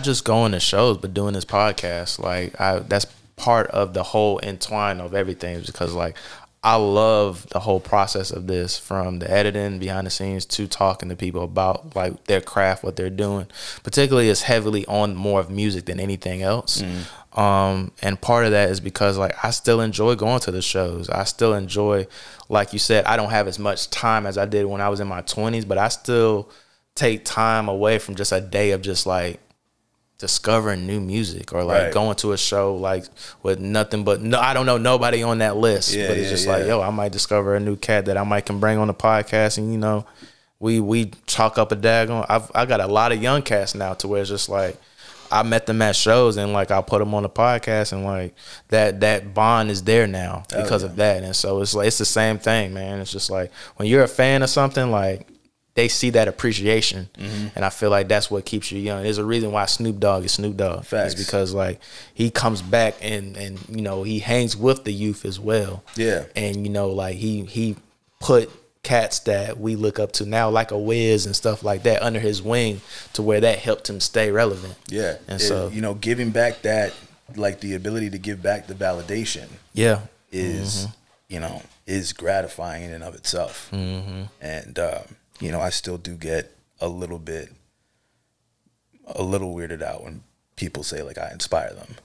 just going to shows, but doing this podcast. Like, that's part of the whole entwine of everything, because, like, I love the whole process of this, from the editing behind the scenes to talking to people about, like, their craft, what they're doing. Particularly, it's heavily on more of music than anything else. And part of that is because, like, I still enjoy going to the shows. I still enjoy, like you said, I don't have as much time as I did when I was in my 20s, but I still take time away from just a day of just, like, discovering new music, or, like, going to a show, like, with nothing but, no, I don't know nobody on that list, but it's just like, yo, I might discover a new cat that I might can bring on the podcast, and, you know, we chalk up a daggone. I got a lot of young cats now to where it's just like, I met them at shows, and like I put them on the podcast, and like that bond is there now because of that. And so it's like, it's the same thing, man. It's just like when you're a fan of something, like they see that appreciation, and I feel like that's what keeps you young. There's a reason why Snoop Dogg is Snoop Dogg. Facts. It's because like he comes back and you know he hangs with the youth as well. Yeah, and you know like he put cats that we look up to now, like a Wiz and stuff like that, under his wing to where that helped him stay relevant. Yeah. And so, you know, giving back that, like the ability to give back the validation is, you know, is gratifying in and of itself. And, you know, I still do get a little weirded out when people say like I inspire them,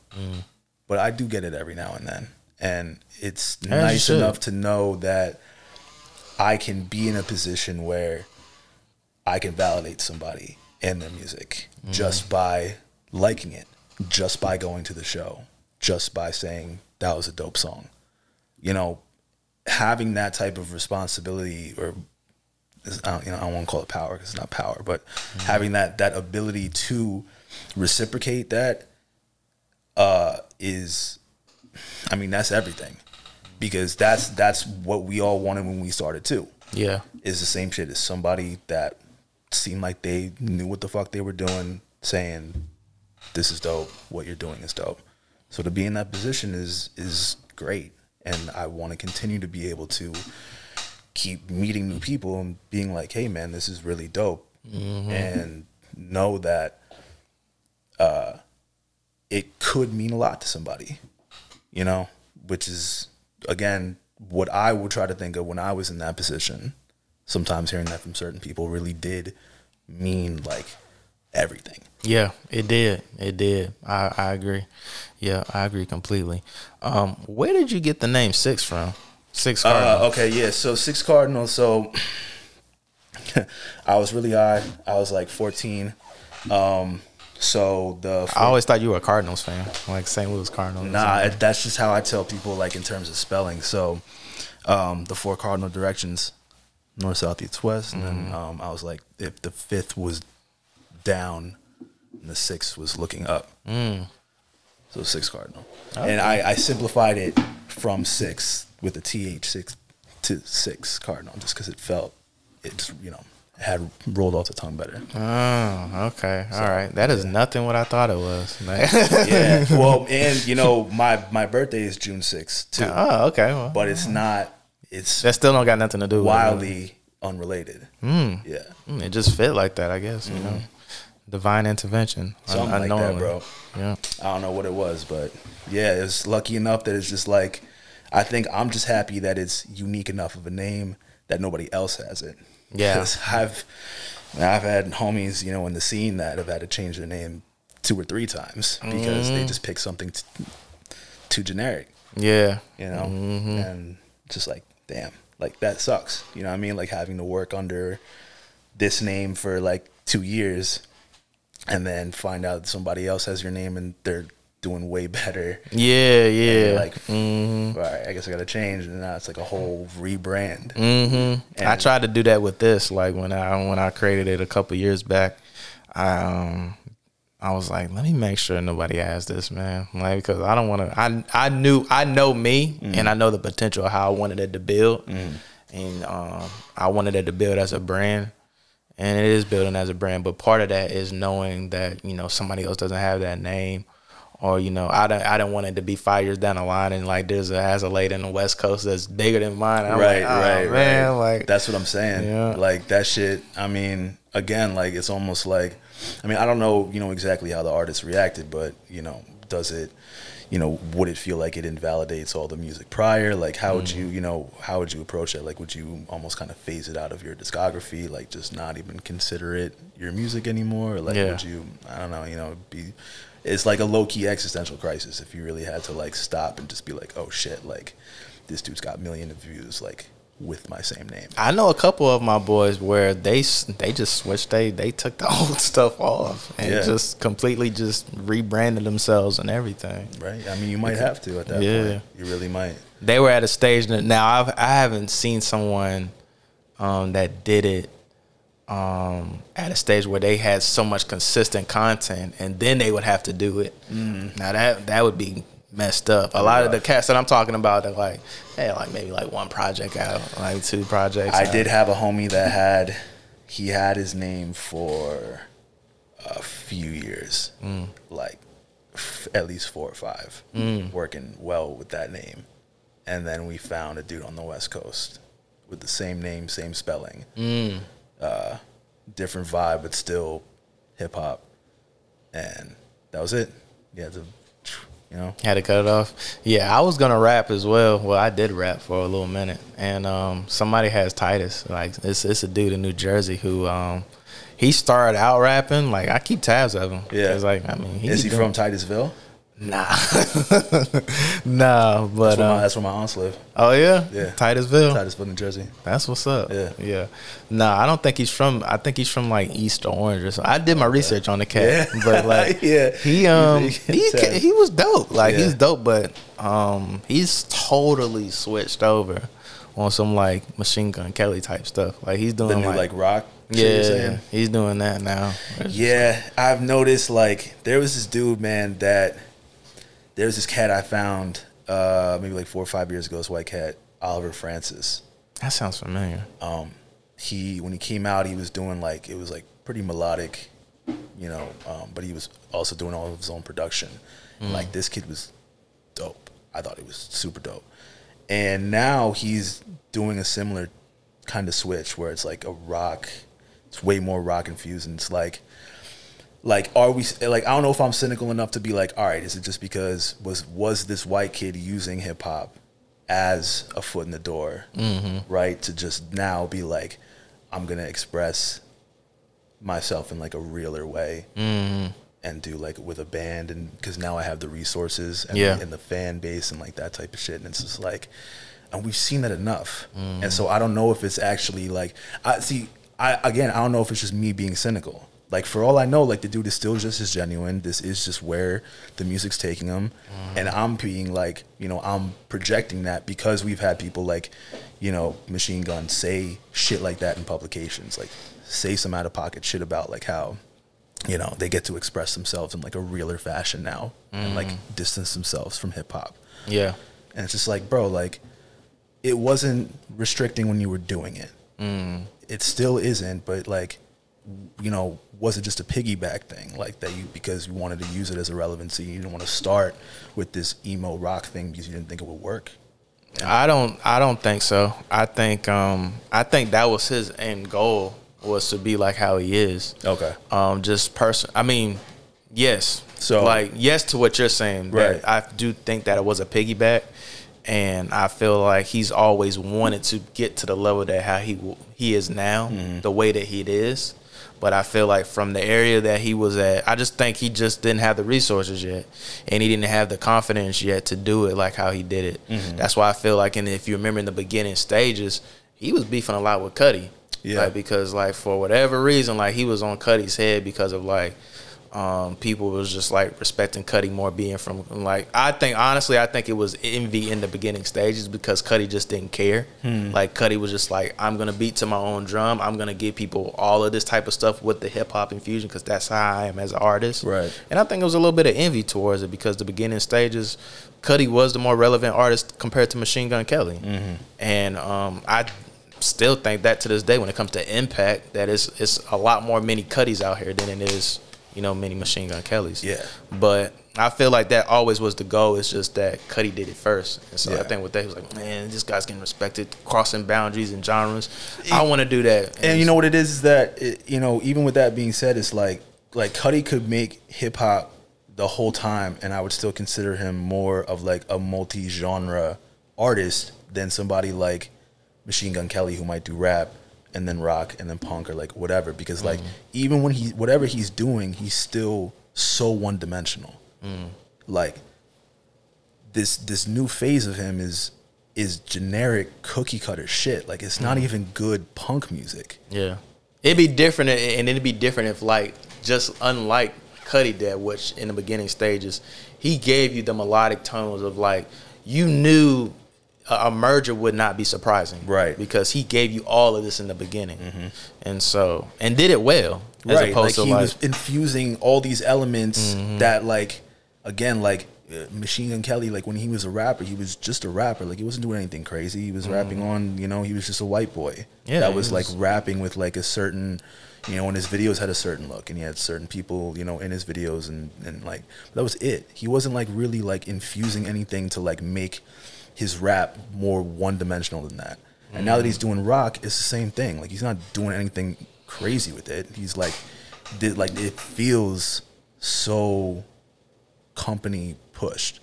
but I do get it every now and then. And it's nice enough to know that I can be in a position where I can validate somebody and their music just by liking it, just by going to the show, just by saying that was a dope song. You know, having that type of responsibility, or you know, I don't want to call it power because it's not power, but having that ability to reciprocate that is, I mean, that's everything. Because that's what we all wanted when we started too. Yeah. It's the same shit as somebody that seemed like they knew what the fuck they were doing, saying, this is dope, what you're doing is dope. So to be in that position is great. And I want to continue to be able to keep meeting new people and being like, hey man, this is really dope. And know that it could mean a lot to somebody, you know, which is, again, what I would try to think of when I was in that position. Sometimes hearing that from certain people really did mean like everything. Yeah, it did. It did. I agree. Yeah, I agree completely. Where did you get the name 6 from? 6 Cardinal. Okay, yeah. So 6 Cardinal. So I was really high. I was like 14. So I always thought you were a Cardinals fan, like St. Louis Cardinals. Nah, that's just how I tell people, like in terms of spelling. So the 4 cardinal directions, north, south, east, west. And then I was like, if the 5th was down and the 6th was looking up. So 6 cardinal. Okay. And I simplified it from 6 with a TH 6 to 6 cardinal, just because it felt, it's, you know, had rolled off the tongue better. Oh, okay. So, all right. That is nothing what I thought it was. Yeah. Well, and, you know, my birthday is June 6th, too. Oh, okay. Well, but it's not. It's that still don't got nothing to do with wildly unrelated. Mm. Yeah. It just fit like that, I guess, you know. Divine intervention. Something like that, bro. Yeah. I don't know what it was, but, yeah, it's lucky enough that it's just like, I think I'm just happy that it's unique enough of a name that nobody else has it. Yeah. Because I've had homies, you know, in the scene that have had to change their name 2 or 3 times because they just picked something too generic. Yeah. You know? And just like, damn, like that sucks. You know what I mean? Like having to work under this name for like 2 years and then find out somebody else has your name and they're doing way better. Yeah, yeah. Like, all right, I guess I got to change. And now it's like a whole rebrand. I tried to do that with this. Like when I created it a couple years back, I was like, let me make sure nobody has this, man. Like, because I don't want to. I know me, and I know the potential of how I wanted it to build, and I wanted it to build as a brand. And it is building as a brand, but part of that is knowing that, you know, somebody else doesn't have that name. Or, you know, I don't want it to be 5 years down the line and like there's a Azalea in the West Coast that's bigger than mine. I'm right, like, oh, right, man, right. Like that's what I'm saying. Yeah. Like that shit. I mean, again, like it's almost like, I mean, I don't know, you know, exactly how the artist reacted, but you know, does it, you know, would it feel like it invalidates all the music prior? Like how would you, you know, how would you approach it? Like would you almost kind of phase it out of your discography? Like just not even consider it your music anymore? Or like would you, I don't know, you know, be. It's like a low-key existential crisis if you really had to, like, stop and just be like, oh, shit, like, this dude's got millions of views, like, with my same name. I know a couple of my boys where they just switched. They took the old stuff off and just completely just rebranded themselves and everything. Right. I mean, you might have to at that point. You really might. They were at a stage. Now, I haven't seen someone that did it. At a stage where they had so much consistent content and then they would have to do it. Now that would be messed up. A lot of the cats that I'm talking about, they're like, hey, like maybe like one project out, like 2 projects out. I did have a homie that had his name for a few years, like at least 4 or 5, working well with that name. And then we found a dude on the West Coast with the same name, same spelling. Different vibe, but still hip hop, and that was it. You had to, you know, had to cut it off. Yeah, I was gonna rap as well. Well, I did rap for a little minute, and somebody has Titus. Like it's a dude in New Jersey who he started out rapping. Like I keep tabs of him. Yeah, it's like I mean, is he from Titusville? Nah, nah, but that's where my aunts live. Oh yeah, yeah, Titusville, New Jersey. That's what's up. Yeah, yeah. Nah, I don't think he's from. I think he's from like East Orange or something. I did my research on the cat, but like, he was dope. Like he's dope, but he's totally switched over on some like Machine Gun Kelly type stuff. Like he's doing the new, like rock. Yeah, he's doing that now. Yeah, I've noticed like there was this dude, man, that. There's this cat I found maybe like 4 or 5 years ago, this white cat, Oliver Francis. That sounds familiar. When he came out, he was doing like, it was like pretty melodic, you know, but he was also doing all of his own production. And, like this kid was dope. I thought he was super dope. And now he's doing a similar kind of switch where it's like a rock, it's way more rock infused and it's like, are we like? I don't know if I'm cynical enough to be like, all right, is it just because was this white kid using hip hop as a foot in the door, right? To just now be like, I'm gonna express myself in like a realer way and do like with a band, and because now I have the resources and, like, and the fan base and like that type of shit, and it's just like, and we've seen that enough, and so I don't know if it's actually like I don't know if it's just me being cynical. Like, for all I know, like, the dude is still just as genuine. This is just where the music's taking him. And I'm being, like, you know, I'm projecting that because we've had people, like, you know, Machine Gun say shit like that in publications. Like, say some out-of-pocket shit about, like, how, you know, they get to express themselves in, like, a realer fashion now. And, like, distance themselves from hip-hop. Yeah. And it's just like, bro, like, it wasn't restricting when you were doing it. It still isn't, but like, you know, was it just a piggyback thing? Like that you, because you wanted to use it as a relevancy, you didn't want to start with this emo rock thing because you didn't think it would work? I don't think so. I think that was his end goal, was to be like how he is. Okay. Just person. I mean, yes. So like, yes to what you're saying. Right. I do think that it was a piggyback, and I feel like he's always wanted to get to the level that how he is now, the way that he is. But I feel like from the area that he was at, I just think he just didn't have the resources yet, and he didn't have the confidence yet to do it like how he did it. That's why I feel like, and if you remember in the beginning stages, he was beefing a lot with Cudi. Yeah. Like, because like for whatever reason, like he was on Cudi's head because of like people was just like respecting Cudi more, being from like, I think it was envy in the beginning stages because Cudi just didn't care. Like Cudi was just like, I'm gonna beat to my own drum, I'm gonna give people all of this type of stuff with the hip hop infusion because that's how I am as an artist. Right. And I think it was a little bit of envy towards it because the beginning stages, Cudi was the more relevant artist compared to Machine Gun Kelly. And I still think that to this day, when it comes to impact, that it's a lot more many Cuddies out here than it is, you know, many Machine Gun Kellys. Yeah. But I feel like that always was the goal. It's just that Cudi did it first. And so I think with that, he was like, man, this guy's getting respected, crossing boundaries and genres. I want to do that. And you know what it is that, you know, even with that being said, it's like Cudi could make hip hop the whole time, and I would still consider him more of like a multi-genre artist than somebody like Machine Gun Kelly, who might do rap and then rock and then punk or like whatever, because like even when whatever he's doing, he's still so one-dimensional. Like this new phase of him is generic cookie cutter shit. Like it's not even good punk music. Yeah, it'd be different, and it'd be different if like just unlike Cudi did, which in the beginning stages he gave you the melodic tones of like you knew a merger would not be surprising, right? Because he gave you all of this in the beginning, and so did it well, as right? Opposed like to he like, was infusing all these elements that, like, again, like Machine Gun Kelly, like when he was a rapper, he was just a rapper. Like he wasn't doing anything crazy. He was rapping on, you know, he was just a white boy. Yeah, that was like rapping with like a certain, you know, and his videos had a certain look, and he had certain people, you know, in his videos, and like that was it. He wasn't like really like infusing anything to like make his rap more one-dimensional than that. And now that he's doing rock, it's the same thing. Like he's not doing anything crazy with it. He's like, it feels so company pushed,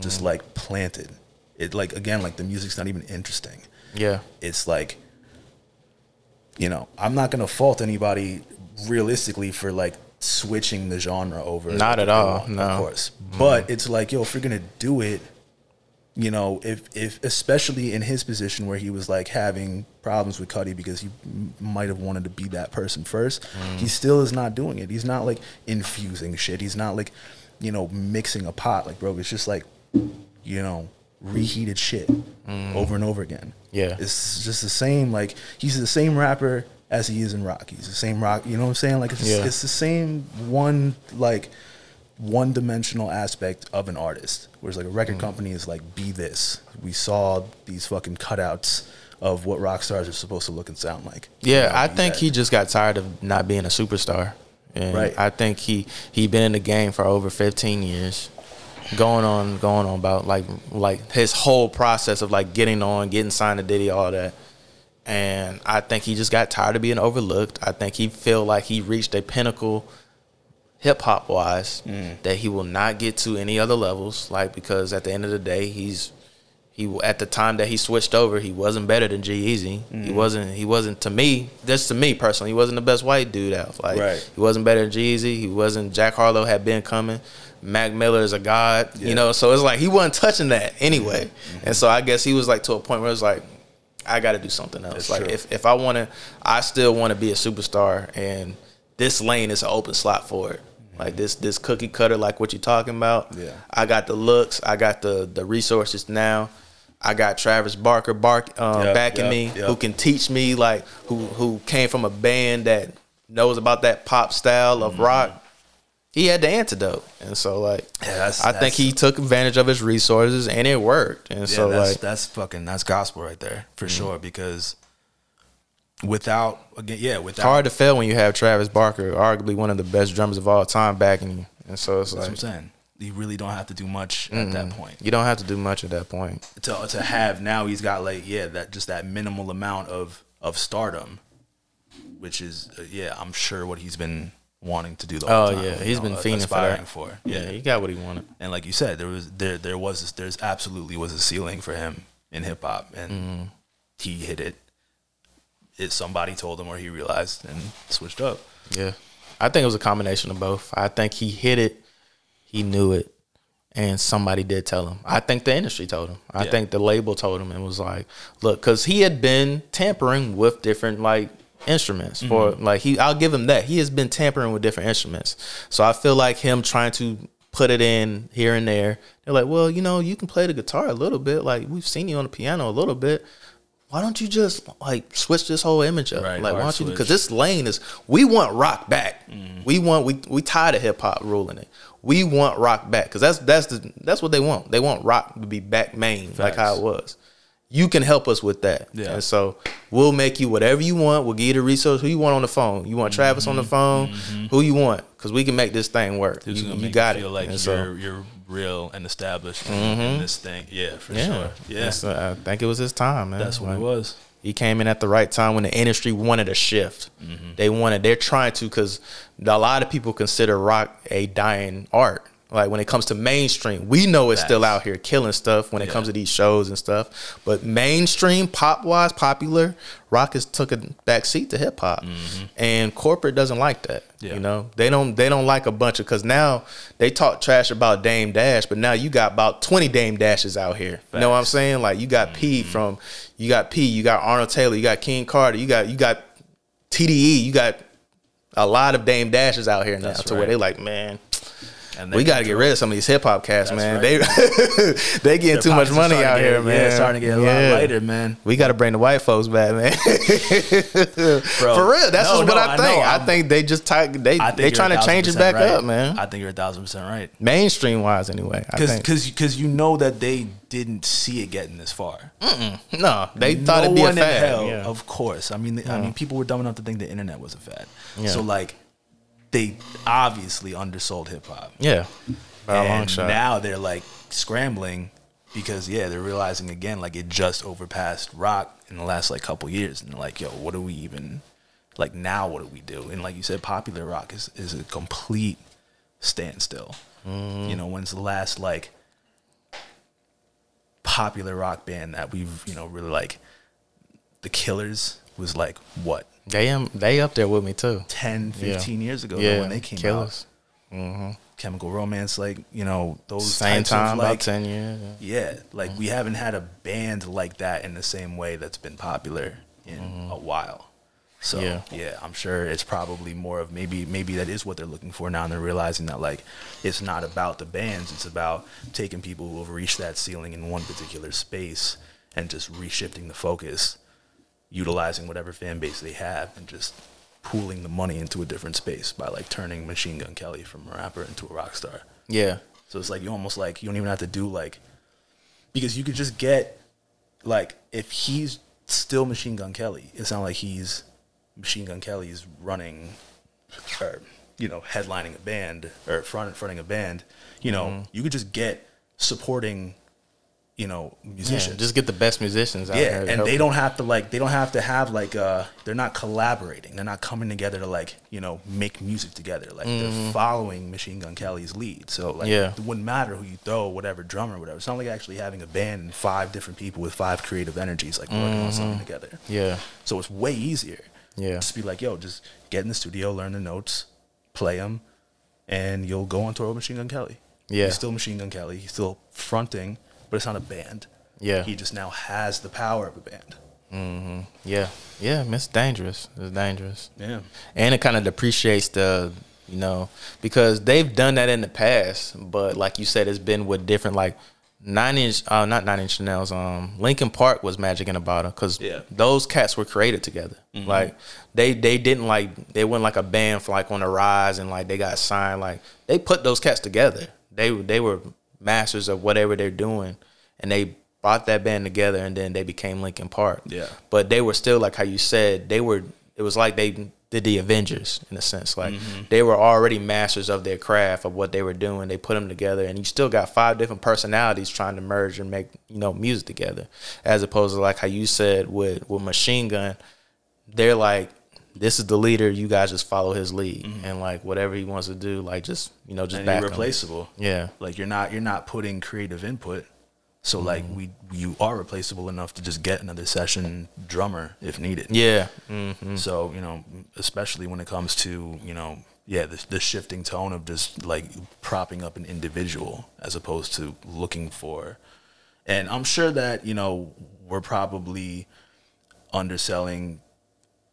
just like planted. It like, again, like the music's not even interesting. Yeah, it's like, you know, I'm not gonna fault anybody realistically for like switching the genre over. Not at all, no, of course. But it's like, yo, if you're gonna do it, you know, if especially in his position where he was like having problems with Cudi because he might have wanted to be that person first, he still is not doing it. He's not like infusing shit. He's not like, you know, mixing a pot. Like, bro, it's just like, you know, reheated shit over and over again. Yeah. It's just the same. Like, he's the same rapper as he is in rock. He's the same rock. You know what I'm saying? Like, it's the same one, like, one-dimensional aspect of an artist, whereas like a record company is like, be this. We saw these fucking cutouts of what rock stars are supposed to look and sound like. Yeah, you know, I think he just got tired of not being a superstar. And I think he been in the game for over 15 years, going on about like his whole process of like getting on, getting signed to Diddy, all that. And I think he just got tired of being overlooked. I think he feel like he reached a pinnacle hip-hop wise that he will not get to any other levels, like, because at the end of the day, he at the time that he switched over, he wasn't better than G-Eazy. He wasn't to me, just to me personally, he wasn't the best white dude out. Like he wasn't better than G-Eazy. He wasn't. Jack Harlow had been coming. Mac Miller is a god, you know. So it's like he wasn't touching that anyway. And so I guess he was like to a point where it's like, I got to do something else. That's like true. if I want to, I still want to be a superstar, and this lane is an open slot for it. Like this cookie cutter, like what you're talking about. Yeah, I got the looks, I got the resources now. I got Travis Barker backing me, who can teach me, like who came from a band that knows about that pop style of rock. He had the antidote, and so like I think he took advantage of his resources, and it worked. And so that's gospel right there for sure, because without, again, yeah, without. It's hard to fail when you have Travis Barker, arguably one of the best drummers of all time, backing you. And so it's that's what I'm saying. You really don't have to do much at that point. You don't have to do much at that point. To have now, he's got like, yeah, that just that minimal amount of stardom, which is, yeah, I'm sure what he's been wanting to do the whole time. Oh, yeah, he's been fiending for that. Yeah, he got what he wanted. And like you said, there absolutely was a ceiling for him in hip hop, and he hit it. Somebody told him, or he realized and switched up. Yeah, I think it was a combination of both. I think he hit it, he knew it, and somebody did tell him. I think the industry told him. I think the label told him, and was like, look, because he had been tampering with different like instruments for like I'll give him that. He has been tampering with different instruments. So I feel like him trying to put it in here and there. They're like, well, you know, you can play the guitar a little bit. Like we've seen you on the piano a little bit. Why don't you just like switch this whole image up? Right, like why don't you? Because this lane is we want rock back. We tired of hip hop ruling it. We want rock back because that's what they want. They want rock to be back main. Facts. Like how it was. You can help us with that. Yeah. And so we'll make you whatever you want. We'll give you the resource. Who you want on the phone? You want Travis on the phone? Who you want? Because we can make this thing work. This you got it. Feel like you're real and established in this thing. Yeah, for sure. Yeah, I think it was his time, man. That's what it was. He came in at the right time when the industry wanted a shift. They're trying to, because a lot of people consider rock a dying art. Like when it comes to mainstream, we know it's still out here killing stuff when it comes to these shows and stuff. But mainstream, pop-wise, popular, rock has took a backseat to hip-hop. And corporate doesn't like that. Yeah. You know, they don't like a bunch of, because now they talk trash about Dame Dash, but now you got about 20 Dame Dashes out here. Facts. You know what I'm saying? Like you got P, you got Arnold Taylor, you got King Carter, you got TDE, you got a lot of Dame Dashes out here now. That's to where they like, man, we got to get rid of some of these hip-hop cats, man. Right. They getting too much money out here, man. It's starting to get a lot lighter, man. We got to bring the white folks back, man. Bro, for real, that's just what I think. I think they just they trying to change it back up, man. I think you're 1,000% right. Mainstream-wise, anyway. Because you know that they didn't see it getting this far. No, they thought it'd be a fad. Of course. I mean, people were dumb enough to think the internet was a fad. So, like, they obviously undersold hip hop. Yeah. By a long shot. Now they're like scrambling because they're realizing again like it just overpassed rock in the last like couple years, and they're like, yo, what do we even like now what do we do? And like you said, popular rock is a complete standstill. You know, when's the last like popular rock band that we've, you know, really like the Killers was like what? They up there with me too. 10, 15 years ago though, when they came out. Chemical Romance, like, you know, those same time, like, about 10 years. Yeah, like we haven't had a band like that in the same way that's been popular in a while. So I'm sure it's probably more of maybe that is what they're looking for now, and they're realizing that like it's not about the bands, it's about taking people who have reached that ceiling in one particular space and just reshifting the focus, utilizing whatever fan base they have and just pooling the money into a different space by like turning Machine Gun Kelly from a rapper into a rock star. Yeah. So it's like you almost like you don't even have to do like, because you could just get like, if he's still Machine Gun Kelly, it's not like he's Machine Gun Kelly's running or, you know, headlining a band or fronting a band. You know, you could just get supporting, you know, musicians. Yeah, just get the best musicians out there. Yeah, and they don't have to have like they're not collaborating. They're not coming together to like, you know, make music together. Like they're following Machine Gun Kelly's lead. So like it wouldn't matter who you throw, whatever drummer, whatever. It's not like actually having a band and 5 different people with 5 creative energies like working on something together. Yeah. So it's way easier. Yeah. Just be like, yo, just get in the studio, learn the notes, play them, and you'll go on tour with Machine Gun Kelly. Yeah. He's still Machine Gun Kelly. He's still fronting, but it's not a band. Yeah. He just now has the power of a band. Yeah. Yeah, it's dangerous. It's dangerous. Yeah. And it kind of depreciates the, you know, because they've done that in the past, but like you said, it's been with different, like, Linkin Park was Magic in a Bottle, because those cats were created together. Like they weren't like a band for like on the rise and like they got signed. Like they put those cats together. They were masters of whatever they're doing, and they brought that band together, and then they became Linkin Park. Yeah. But they were still, like how you said, they were, it was like they did the Avengers in a sense. Like they were already masters of their craft, of what they were doing. They put them together, and you still got five different personalities trying to merge and make, you know, music together. As opposed to, like how you said, with Machine Gun, they're like, this is the leader, you guys just follow his lead, and like whatever he wants to do, like just, you know, just back replaceable. Yeah. Like you're not putting creative input. So like you are replaceable enough to just get another session drummer if needed. Yeah. So, you know, especially when it comes to, you know, the shifting tone of just like propping up an individual as opposed to looking for, and I'm sure that, you know, we're probably underselling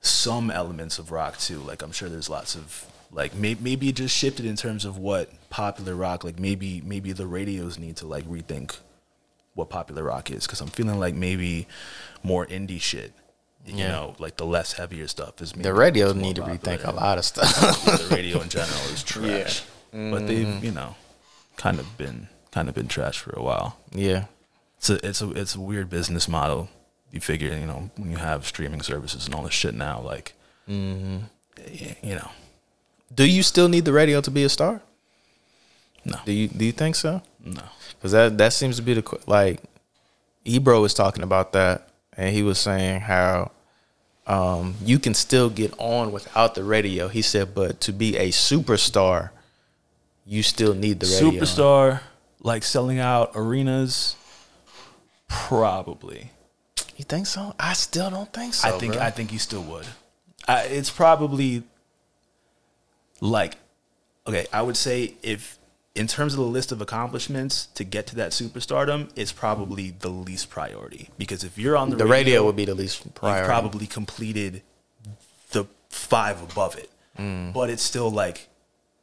some elements of rock too. Like I'm sure there's lots of, like maybe it just shifted in terms of what popular rock, like maybe the radios need to like rethink what popular rock is, because I'm feeling like maybe more indie shit, you know, like the less heavier stuff is maybe the radio need to rethink a lot of stuff. The radio in general is trash, but they've, you know, kind of been trash for a while. Yeah, it's a weird business model. You figure, you know, when you have streaming services and all this shit now, like, you know, do you still need the radio to be a star? No. Do you think so? No. Because that seems to be the, like, Ebro was talking about that, and he was saying how you can still get on without the radio. He said, but to be a superstar, you still need the radio. Superstar, like selling out arenas, probably. You think so? I still don't think so. I think you still would. It's probably like, okay, I would say if in terms of the list of accomplishments to get to that superstardom, it's probably the least priority, because if you're on the radio would be the least priority. You've probably completed the five above it, but it's still like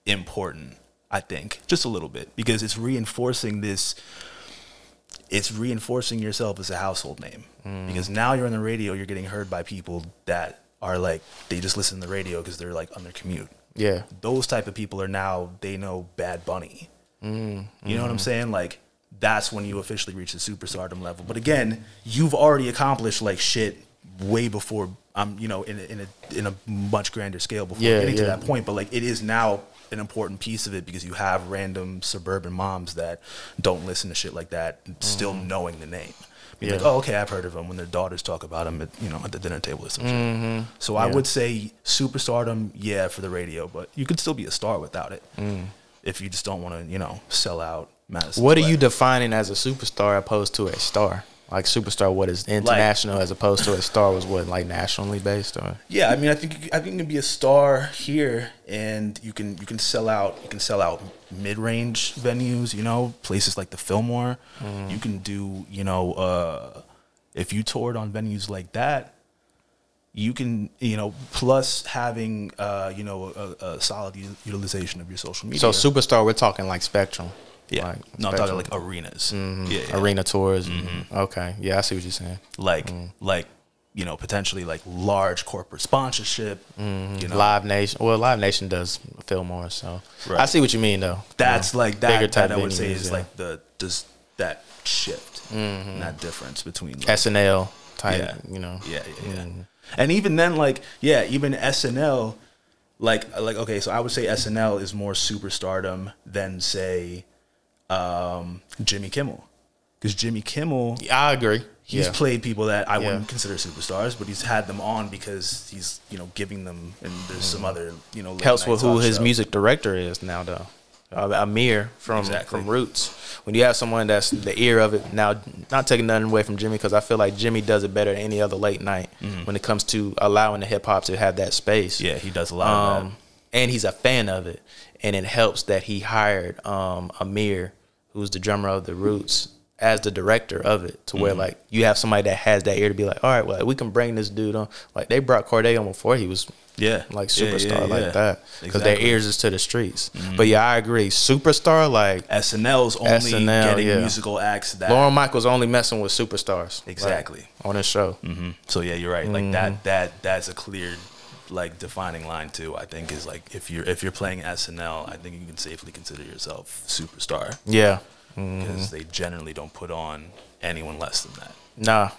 important. I think just a little bit, because it's reinforcing this. It's reinforcing yourself as a household name, because now you're on the radio, you're getting heard by people that are like, they just listen to the radio because they're like on their commute. Yeah. Those type of people are now, they know Bad Bunny. You know what I'm saying? Like, that's when you officially reach the superstardom level. But again, you've already accomplished like shit way before, you know, in a much grander scale before getting to that point. But like, it is now an important piece of it, because you have random suburban moms that don't listen to shit like that still knowing the name. Be like, oh, okay, I've heard of them, when their daughters talk about them at, you know, at the dinner table or something. So I would say superstardom, yeah, for the radio, but you could still be a star without it if you just don't want to, you know, sell out Madison. What are you defining as a superstar opposed to a star? Like superstar, what is international, like, as opposed to a star was what, like nationally based on? Yeah, I mean, I think you can be a star here, and you can sell out mid-range venues, you know, places like the Fillmore. You can do, you know, if you toured on venues like that, you can, you know, plus having, you know, a solid utilization of your social media. So superstar, we're talking like Spectrum. Yeah, like, no, I'm talking like arenas, arena tours. Okay, yeah, I see what you're saying. Like, like, you know, potentially like large corporate sponsorship. You know, Live Nation. Well, Live Nation does Fillmore, so I see what you mean though. That's, you know, like that I would say is like the just that shift, and that difference between like, SNL type. You know, and even then, like, even SNL, like okay, so I would say SNL is more superstardom than say Jimmy Kimmel, because Jimmy Kimmel, I agree, he's played people that I wouldn't consider superstars, but he's had them on because he's, you know, giving them, and there's some other, you know, helps with who his music director is now though, Amir from Roots. When you have someone that's the ear of it now, not taking nothing away from Jimmy, because I feel like Jimmy does it better than any other late night when it comes to allowing the hip hop to have that space. Yeah, he does a lot of that, and he's a fan of it. And it helps that he hired Amir, who's the drummer of the Roots, as the director of it, to where like you have somebody that has that ear to be like, all right, well, we can bring this dude on. Like they brought Cordae on before he was like superstar like that, because their ears is to the streets. But yeah, I agree, superstar, like SNL's only getting musical acts that Lauren Michael's only messing with superstars like, on his show. So yeah, you're right. Like that's a clear, like, defining line too, I think, is like if you're playing SNL, I think you can safely consider yourself superstar. Yeah, because they generally don't put on anyone less than that. Nah,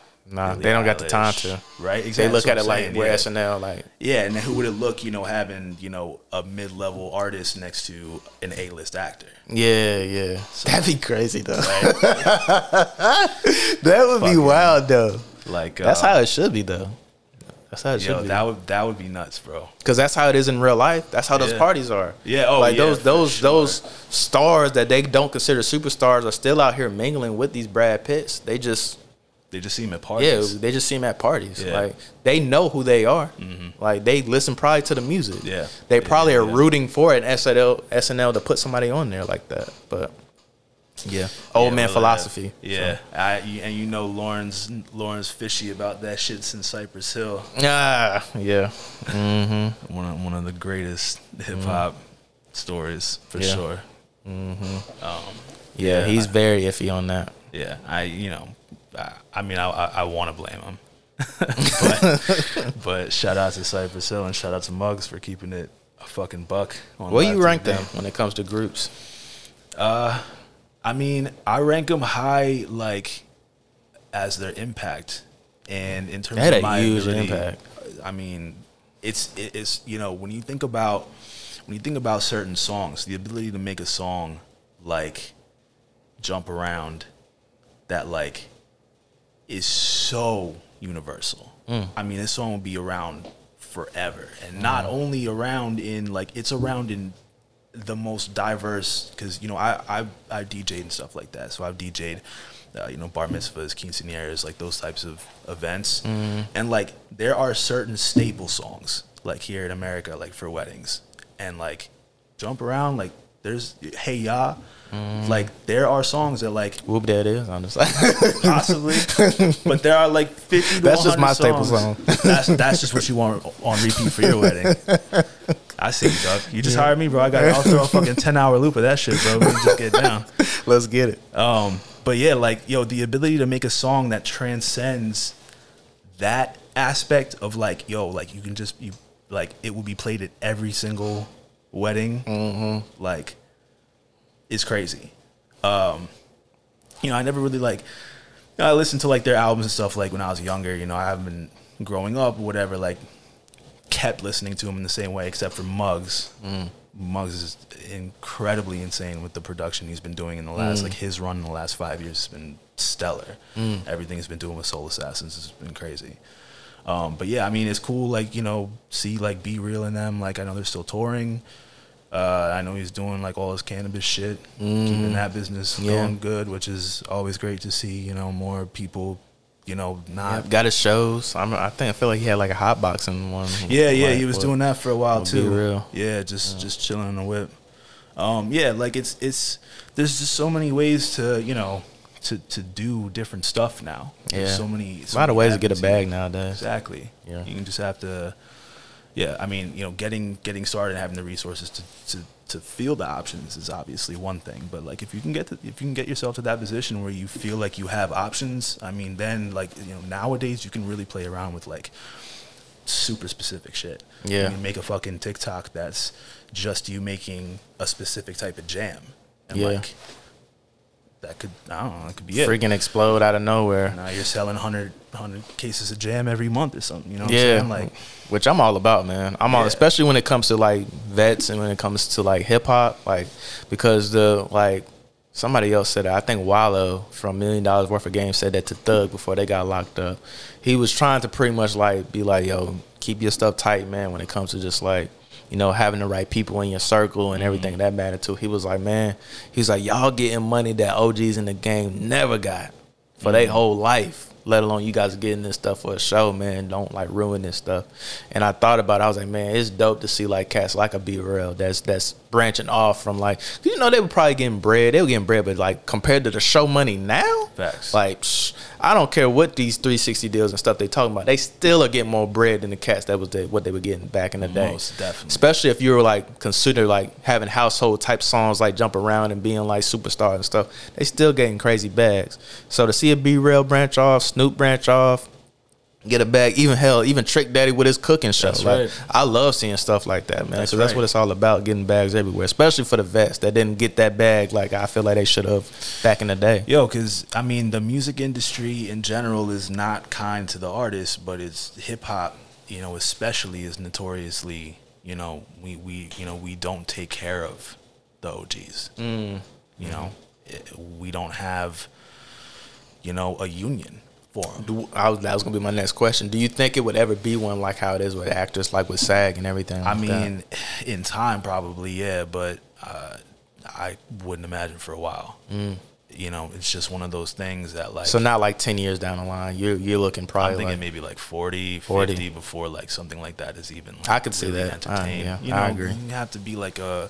really, they don't got the time to. Right, exactly. They look at it like we're SNL, like and then who would it look, you know, having, you know, a mid-level artist next to an A-list actor? Yeah, yeah. So, that'd be crazy though. Right? That would be wild though. Like that's how it should be though. That's how it should be. That would be nuts, bro. Because that's how it is in real life. That's how those parties are. Yeah. Oh, like those stars that they don't consider superstars are still out here mingling with these Brad Pitts. They just see him at parties. Yeah, they just see him at parties. Yeah. Like, they know who they are. Mm-hmm. Like, they listen probably to the music. Yeah. They probably are rooting for an SNL to put somebody on there like that. But, yeah. Old man philosophy. Yeah. So. And you know Lauren's fishy about that shit since Cypress Hill. Ah, yeah. Mm-hmm. One of the greatest hip-hop stories, for sure. Mm-hmm. Yeah, he's very iffy on that. Yeah, I mean, I want to blame him, but shout out to Cypress Hill and shout out to Muggs for keeping it a fucking buck. Where you rank them when it comes to groups? I mean, I rank them high, like as their impact, and in terms of my huge impact. I mean, it's you know, when you think about certain songs, the ability to make a song like jump around, that like is so universal. I mean, this song will be around forever, and not only around in like, it's around in the most diverse, because you know I DJ'd and stuff like that, so I've DJ'd you know, bar mitzvahs, quinceañeras, like those types of events, and like there are certain staple songs like here in America, like for weddings, and like jump around, like there's Hey Ya. Like there are songs that like whoop that is honestly possibly, but there are like 50 to 100 that's just my staple song. That's just what you want on repeat for your wedding. I see you, dog. You just hired me, bro. I'll throw a fucking 10-hour loop of that shit, bro. We just get down. Let's get it. But yeah, like yo, the ability to make a song that transcends that aspect of like yo, like you can just like it will be played at every single wedding, like it's crazy. You know, I never really like, you know, I listened to like their albums and stuff like when I was younger. You know, I haven't been growing up or whatever, like kept listening to them in the same way, except for Muggs. Muggs is incredibly insane with the production he's been doing in the last like his run in the last 5 years has been stellar. Everything he's been doing with Soul Assassins has been crazy. But yeah, I mean, it's cool, like, you know, see, like, Be Real in them. Like, I know they're still touring. I know he's doing, like, all his cannabis shit, keeping that business going good, which is always great to see, you know, more people, you know, not. Yeah, got his shows. I feel like he had, like, a hot box in one. Yeah, yeah, he was doing that for a while, too. Be Real. Yeah, just chilling in the whip. Yeah, like, it's, there's just so many ways to, you know, to do different stuff now. Yeah. There's so many ways to get a bag nowadays. Exactly. Yeah. You can just have to, yeah, I mean, you know, getting started and having the resources to feel the options is obviously one thing, but like if you can get yourself to that position where you feel like you have options, I mean, then like, you know, nowadays you can really play around with like super specific shit. Yeah. You can make a fucking TikTok that's just you making a specific type of jam. And like that could, I don't know, it could be freaking it. Freaking explode out of nowhere. Now you're selling 100 cases of jam every month or something, you know what I'm saying? Like, which I'm all about, man. I'm all, especially when it comes to like vets and when it comes to like hip hop, like because the, like somebody else said that, I think Wallow from $1 Million Worth of Games said that to Thug before they got locked up. He was trying to pretty much like be like, yo, keep your stuff tight, man, when it comes to just like, you know, having the right people in your circle and everything that mattered too. He was like, man, he's like, y'all getting money that OGs in the game never got for their whole life, let alone you guys getting this stuff for a show, man. Don't like ruin this stuff. And I thought about it. I was like, man, it's dope to see like cats like a Be Real that's branching off from like, you know, they were probably getting bread. They were getting bread, but like compared to the show money now, facts. Like I don't care what these 360 deals and stuff they talking about, they still are getting more bread than the cats that was what they were getting back in the day. Most definitely. Especially if you were like considered like having household type songs like Jump Around and being like superstar and stuff, they still getting crazy bags. So to see a Be Real branch off, Snoop branch off, get a bag. Even hell, even Trick Daddy with his cooking show. That's like, right. I love seeing stuff like that, man. So that's what it's all about, getting bags everywhere, especially for the vets that didn't get that bag. Like, I feel like they should have back in the day. Yo, because, I mean, the music industry in general is not kind to the artists, but it's hip-hop, you know, especially is notoriously, you know, we don't take care of the OGs. Mm. You know, we don't have, you know, a union. That was gonna be my next question. Do you think it would ever be one like how it is with actors, like with SAG and everything? I mean, in time probably, yeah, but I wouldn't imagine for a while. Mm. You know, it's just one of those things that, like, so not like 10 years down the line, you're looking probably, I'm thinking like maybe like 40, 50 before like something like that is even like, I could see really that entertained. Yeah, you know, I agree. You have to be like a,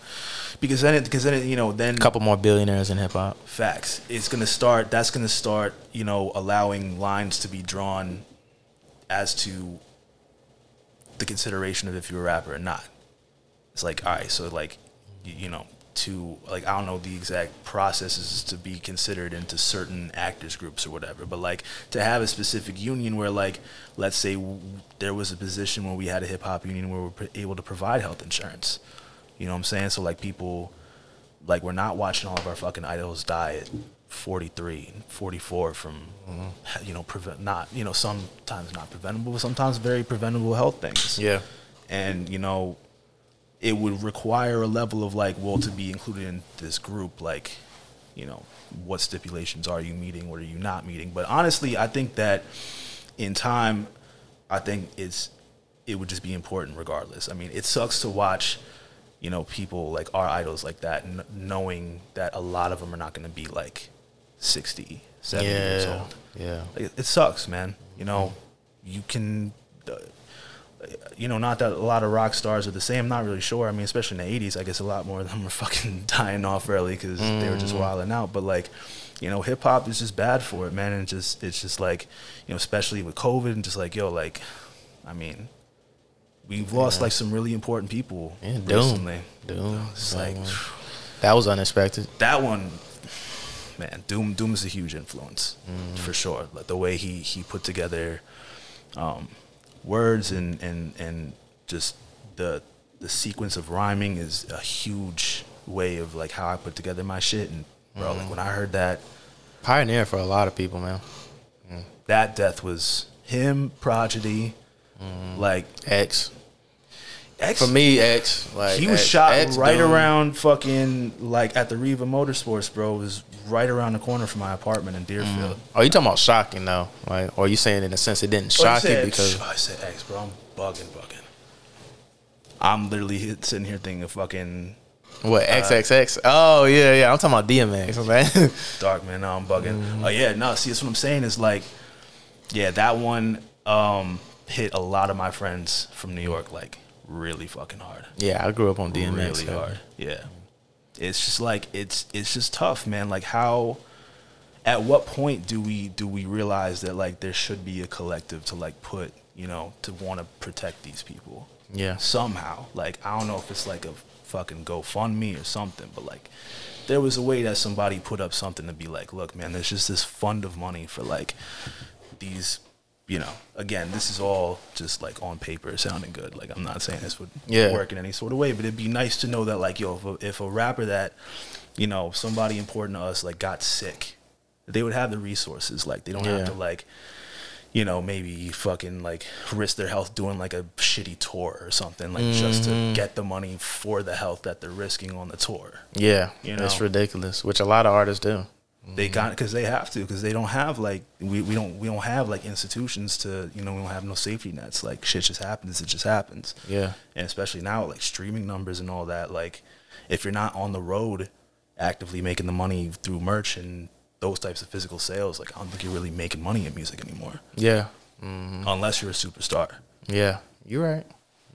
because then you know, then a couple more billionaires in hip hop. Facts. It's gonna start. That's gonna start. You know, allowing lines to be drawn as to the consideration of if you're a rapper or not. It's like, all right, so like, you know, to, like, I don't know the exact processes to be considered into certain actors groups or whatever, but like to have a specific union where, like, let's say there was a position where we had a hip hop union where we were able to provide health insurance, you know what I'm saying? So like people, like, we're not watching all of our fucking idols die at 43, 44 from, you know, sometimes not preventable, but sometimes very preventable health things. Yeah. And, you know, it would require a level of, like, well, to be included in this group, like, you know, what stipulations are you meeting? What are you not meeting? But honestly, I think that in time, I think it would just be important regardless. I mean, it sucks to watch, you know, people like our idols like that, knowing that a lot of them are not going to be like 60, 70 years old. Yeah. Like, it sucks, man. You know, you can... you know, not that a lot of rock stars are the same. I'm not really sure. I mean, especially in the 80s, I guess a lot more of them were fucking dying off early because they were just wilding out. But, like, you know, hip-hop is just bad for it, man. And it's just, like, you know, especially with COVID and just, like, yo, like, I mean, we've lost, like, some really important people recently. Doom. It's like... That was unexpected. That one... Man, Doom is a huge influence, for sure. Like, the way he put together... words and just the sequence of rhyming is a huge way of, like, how I put together my shit. And bro, like, when I heard that, pioneer for a lot of people, man. That death was him, Prodigy, like X for me. X, like, he was shot right around fucking, like, at the Riva Motorsports, bro. It was right around the corner from my apartment in Deerfield. Oh, you talking about shocking though? Like, or you saying in a sense it didn't shock you? Because I said X, bro. I'm bugging. I'm literally sitting here thinking of fucking what, XXX. Oh yeah. I'm talking about DMX, man. Dark, man. No, I'm bugging. Oh yeah, no. See, that's what I'm saying. Is like, yeah, that one hit a lot of my friends from New York. Like. Really fucking hard. Yeah, I grew up on DMX. Really hard. Yeah, it's just like it's just tough, man. Like, how, at what point do we realize that, like, there should be a collective to, like, put, you know, to want to protect these people? Yeah, somehow. Like, I don't know if it's like a fucking GoFundMe or something, but like there was a way that somebody put up something to be like, look, man, there's just this fund of money for, like, these. You know, again, this is all just, like, on paper sounding good. Like, I'm not saying this would work in any sort of way, but it'd be nice to know that, like, yo, if a rapper that, you know, somebody important to us, like, got sick, they would have the resources. Like, they don't have to, like, you know, maybe fucking, like, risk their health doing, like, a shitty tour or something, like, just to get the money for the health that they're risking on the tour. Yeah, you know? That's ridiculous, which a lot of artists do. They got because they have to, because they don't have, like, we don't have, like, institutions to, you know, we don't have no safety nets. Like, shit just happens. It just happens. Yeah. And especially now, like, streaming numbers and all that, like, if you're not on the road actively making the money through merch and those types of physical sales, like, I don't think you're really making money in music anymore. Yeah. Unless you're a superstar. Yeah. You're right.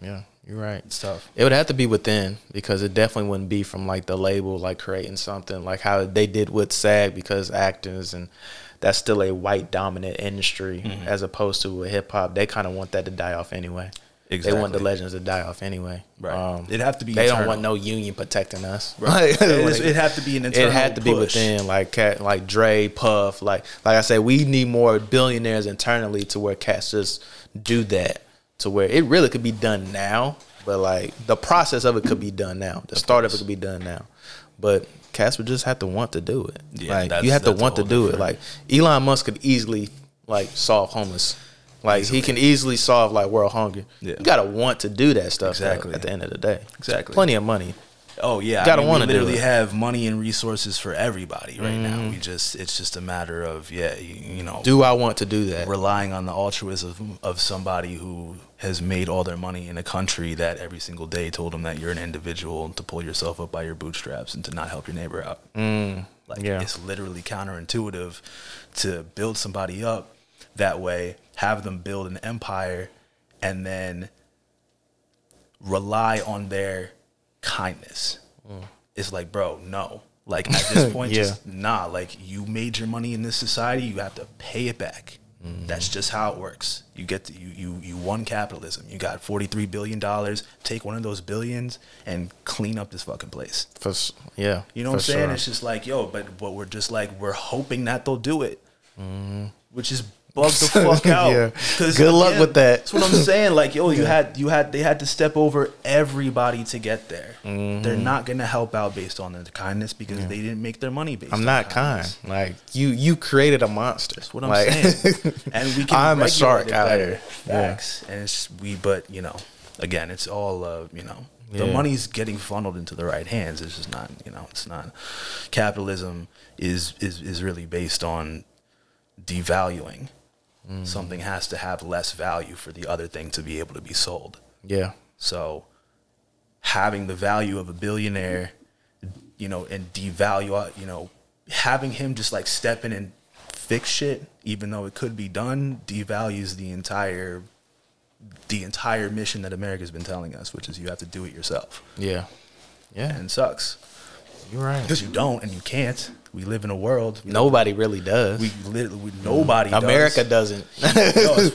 Yeah. You're right. It's tough. It would have to be within, because it definitely wouldn't be from, like, the label, like, creating something like how they did with SAG, because actors, and that's still a white dominant industry as opposed to a hip hop. They kind of want that to die off anyway. Exactly. They want the legends to die off anyway. Right. It'd have to be. They internal. Don't want no union protecting us. Right. It'd have to be an internal. It had to push. Be within, like Dre, Puff, like I said, we need more billionaires internally to where cats just do that. To where it really could be done now, but like the process of it could be done now. The start of it could be done now, but cats would just have to want to do it. Yeah, like you have to want to do it. Like Elon Musk could easily like solve homeless. Like he can easily solve like world hunger. Yeah. You gotta want to do that stuff. Exactly. At the end of the day, exactly. Plenty of money. Oh yeah, gotta want to do it. We literally have money and resources for everybody right now. We just it's just a matter of you know. Do I want to do that? Relying on the altruism of somebody who has made all their money in a country that every single day told them that you're an individual and to pull yourself up by your bootstraps and to not help your neighbor out. Like it's literally counterintuitive to build somebody up that way. Have them build an empire and then rely on their kindness. It's like, bro, no. Like at this point, just nah, like you made your money in this society, you have to pay it back. That's just how it works. You get to, you won capitalism. You got $43 billion. Take one of those billions and clean up this fucking place. For, yeah. You know what I'm saying? Sure. It's just like, yo, but we're just like we're hoping that they'll do it. Which is bug the fuck out. Good luck with that. That's what I'm saying. Like, yo, they had to step over everybody to get there. They're not gonna help out based on their kindness because they didn't make their money based on kindness. Like you created a monster. That's what I'm saying. And we can I'm a shark out here. Facts. And it's but you know, again, it's all you know, the money's getting funneled into the right hands. It's just not, you know, it's not capitalism is really based on devaluing. Something has to have less value for the other thing to be able to be sold. Yeah. So having the value of a billionaire, you know, and devalue, you know, having him just like step in and fix shit, even though it could be done, devalues the entire mission that America's been telling us, which is you have to do it yourself. Yeah. Yeah. And it sucks. You're right. Because you don't and you can't. We live in a world. Nobody really does. Nobody does. America doesn't.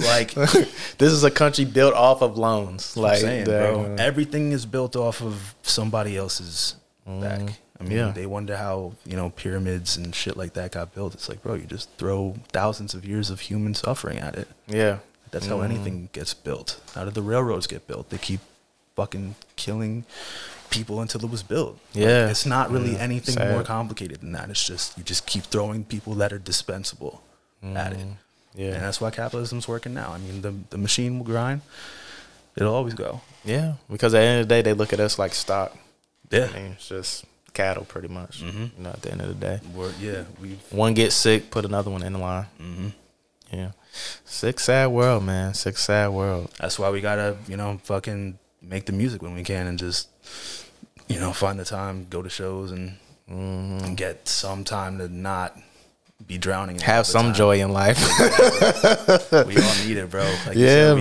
Like this is a country built off of loans. Like I'm saying, bro, everything is built off of somebody else's back. I mean, they wonder how, you know, pyramids and shit like that got built. It's like, bro, you just throw thousands of years of human suffering at it. Yeah. That's how anything gets built. How did the railroads get built? They keep fucking killing people until it was built. Yeah. Like, it's not really anything more complicated than that. It's just, you just keep throwing people that are dispensable at it. Yeah. And that's why capitalism's working now. I mean, the machine will grind. It'll always go. Yeah. Because at the end of the day, they look at us like stock. Yeah. I mean, it's just cattle pretty much. You know, at the end of the day. One gets sick, put another one in the line. Yeah. Sick, sad world, man. Sick, sad world. That's why we gotta, you know, fucking make the music when we can and just, you know, find the time, go to shows and get some time to not be drowning. Have some joy in life. We all need it, bro. Like you said,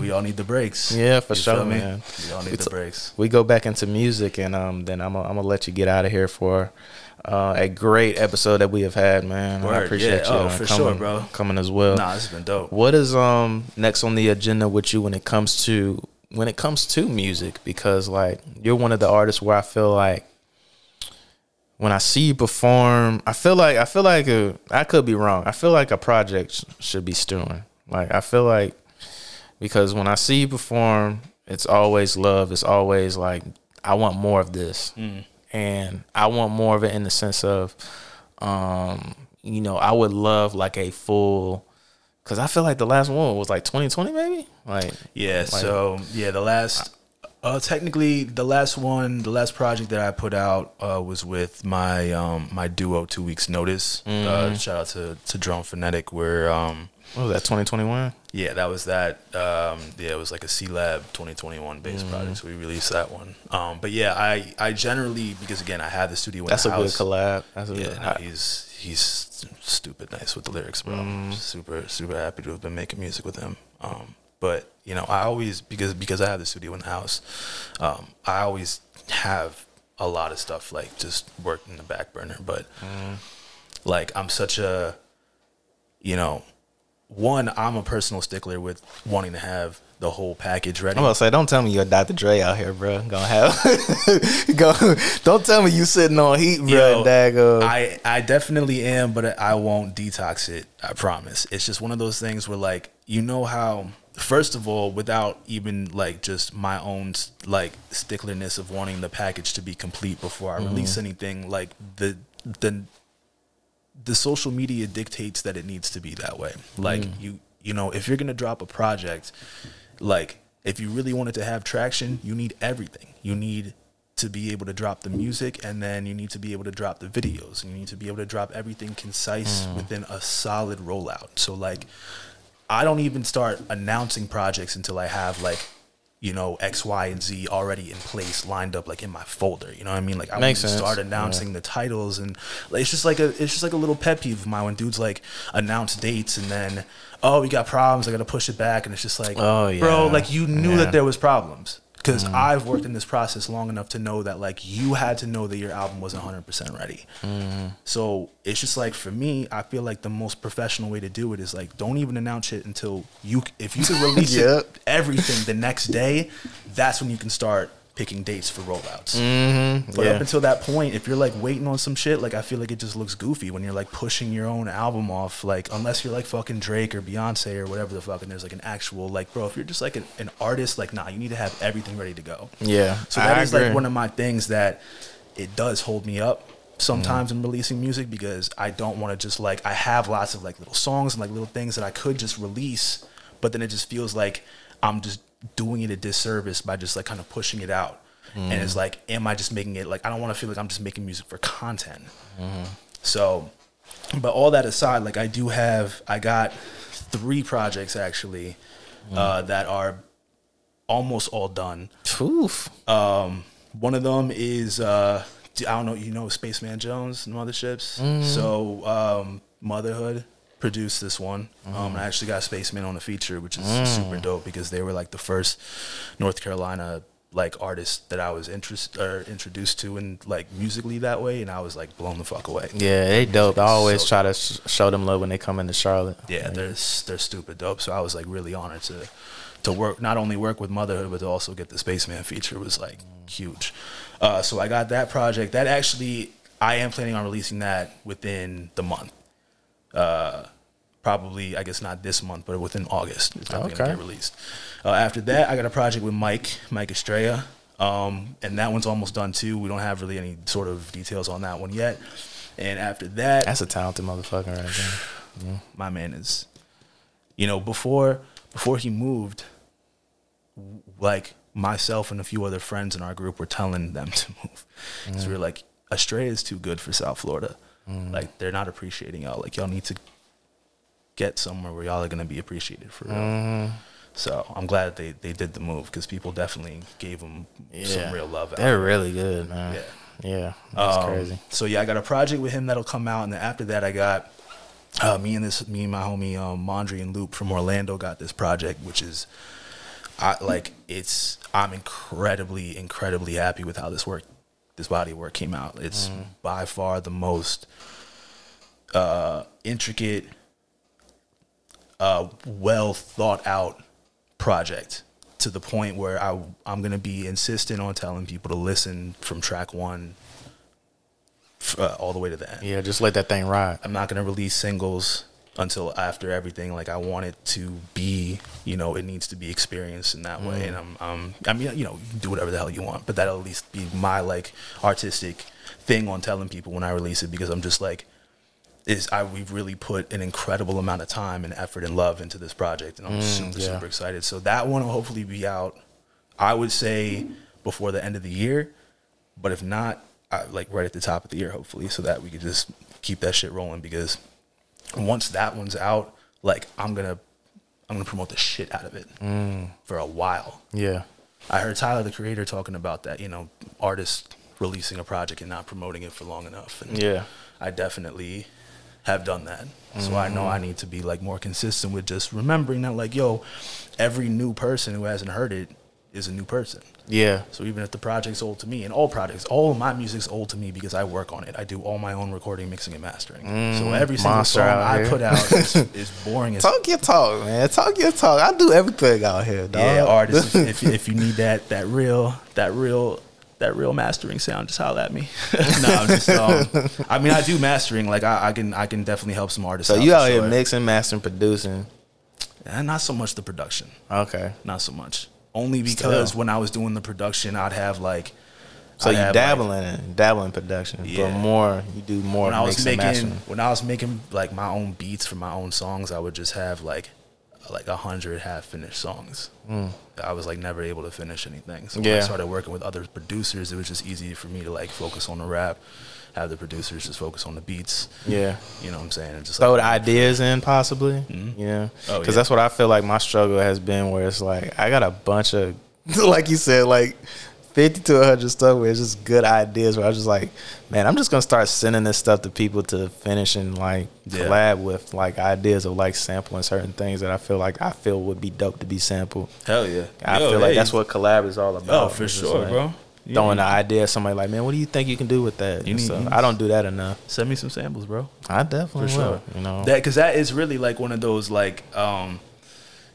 we all need the breaks. Yeah, for sure, man. We all need the breaks. We go back into music, and then I'm gonna let you get out of here for a great episode that we have had, man. I appreciate you for sure, bro. Coming as well. Nah, this has been dope. What is next on the agenda with you when it comes to music? Because like you're one of the artists where I feel like when I see you perform, I feel like I could be wrong. I feel like a project should be stewing. Like I feel like, because when I see you perform, it's always love. It's always like I want more of this, and I want more of it in the sense of, you know, I would love like a full. Cause I feel like the last one was like 2020, maybe. Like the last project that I put out was with my my duo 2 Weeks Notice. Shout out to Drone Phonetic. Where what was that, 2021? Yeah, that was that. It was like a C-Lab 2021 based project. So we released that one. But yeah, I generally, because again I had the studio in the house. That's a good collab. That's a good. No, he's stupid nice with the lyrics, bro. Super happy to have been making music with him. But you know, I always, because I have the studio in the house, I always have a lot of stuff like just worked in the back burner. But like I'm such a, you know, one, I'm a personal stickler with wanting to have the whole package ready. I'm about to say, don't tell me you're Dr. Dre out here, bro. Gonna have, don't tell me you sitting on heat, bro. Yo, dago. I definitely am, but I won't detox it. I promise. It's just one of those things where, like, you know how. First of all, without even like just my own like sticklerness of wanting the package to be complete before I release anything, like the social media dictates that it needs to be that way. Like you know, if you're gonna drop a project, like if you really want it to have traction, you need everything. You need to be able to drop the music, and then you need to be able to drop the videos, and you need to be able to drop everything concise within a solid rollout. So like, I don't even start announcing projects until I have, like, you know, X, Y, and Z already in place, lined up, like, in my folder. You know what I mean? Like, I want to start announcing the titles, and like, it's just like a little pet peeve of mine when dudes, like, announce dates, and then, oh, we got problems, I got to push it back, and it's just like, oh, yeah. Bro, like, you knew that there was problems. Because I've worked in this process long enough to know that, like, you had to know that your album wasn't 100% ready. So it's just, like, for me, I feel like the most professional way to do it is, like, don't even announce it until you, if you can release it, everything the next day, that's when you can start picking dates for rollouts. But up until that point, if you're, like, waiting on some shit, like, I feel like it just looks goofy when you're, like, pushing your own album off, like, unless you're, like, fucking Drake or Beyonce or whatever the fuck, and there's, like, an actual, like, bro, if you're just, like, an artist, like, nah, you need to have everything ready to go. Yeah. So that is, like, one of my things that it does hold me up sometimes in releasing music, because I don't want to just, like, I have lots of, like, little songs and, like, little things that I could just release, but then it just feels like I'm just doing it a disservice by just like kind of pushing it out. And it's like, am I just making it, like, I don't want to feel like I'm just making music for content. So, but all that aside, like, I got 3 projects actually that are almost all done. One of them is I don't know, you know, Spaceman Jones and Motherships. So Motherhood produced this one. I actually got Spaceman on a feature, which is super dope, because they were like the first North Carolina like artist that I was introduced to, and like musically that way, and I was like blown the fuck away. Yeah, they dope. I always so try to show them love when they come into Charlotte. Yeah, like, they're stupid dope. So I was like really honored to work, not only work with Motherhood, but to also get the Spaceman feature was like huge. So I got that project. That actually, I am planning on releasing that within the month. Probably, I guess not this month, but within August, it's probably gonna get released. After that, I got a project with Mike Estrella, and that one's almost done too. We don't have really any sort of details on that one yet. And after that, that's a talented motherfucker right there. Yeah. My man is, you know, before he moved, like myself and a few other friends in our group were telling them to move, because we were like, Estrella is too good for South Florida. Like, they're not appreciating y'all. Like, y'all need to get somewhere where y'all are going to be appreciated for real. So I'm glad they did the move, because people definitely gave them some real love out. They're really good, man. Yeah. That's crazy. So yeah, I got a project with him that'll come out, and then after that I got me and my homie Mondre and Loop from Orlando got this project, which is I'm incredibly happy with how this body of work came out. It's by far the most intricate, well thought out project, to the point where I'm going to be insistent on telling people to listen from track 1 all the way to the end. Yeah, just let that thing ride. I'm not going to release singles until after everything. Like, I want it to be, you know, it needs to be experienced in that way. And I mean, you know, you can do whatever the hell you want, but that'll at least be my like artistic thing on telling people when I release it, because I'm just like, we've really put an incredible amount of time and effort and love into this project, and I'm super excited. So that one will hopefully be out, I would say, before the end of the year, but if not, like right at the top of the year, hopefully, so that we could just keep that shit rolling, because once that one's out, like, I'm gonna promote the shit out of it for a while. Yeah, I heard Tyler the Creator talking about that. You know, artists releasing a project and not promoting it for long enough. And yeah, I definitely have done that. So I know I need to be like more consistent with just remembering that, like, yo, every new person who hasn't heard it is a new person. Yeah. So even if the project's old to me, and all projects, all of my music's old to me because I work on it. I do all my own recording, mixing, and mastering. So every single song I put out is boring as Talk your talk, man. Talk your talk. I do everything out here, dog. Yeah, artists, if you need that real mastering sound, just holler at me. I mean, I do mastering. Like I can definitely help some artists. So you out here mixing, mastering, producing? And not so much the production. Okay. Not so much. Only because when I was doing the production, I'd have like. So you dabbling in production, yeah. But more you do more. When I was making like my own beats for my own songs, I would just have like 100 half finished songs. I was like never able to finish anything. So when I started working with other producers, it was just easy for me to like focus on the rap, have the producers just focus on the beats. Yeah, you know what I'm saying. And just throw the ideas in, possibly. Yeah, because that's what I feel like my struggle has been, where it's like I got a bunch of, like you said, like 50 to 100 stuff where it's just good ideas, where I was just like, man, I'm just going to start sending this stuff to people to finish and like collab with like ideas of like sampling certain things that I feel would be dope to be sampled. Hell yeah. I feel like that's what collab is all about. Oh, for sure, like, bro. Throwing an idea at somebody like, man, what do you think you can do with that? I don't do that enough. Send me some samples, bro. I definitely will. You know? Because that is really like one of those like,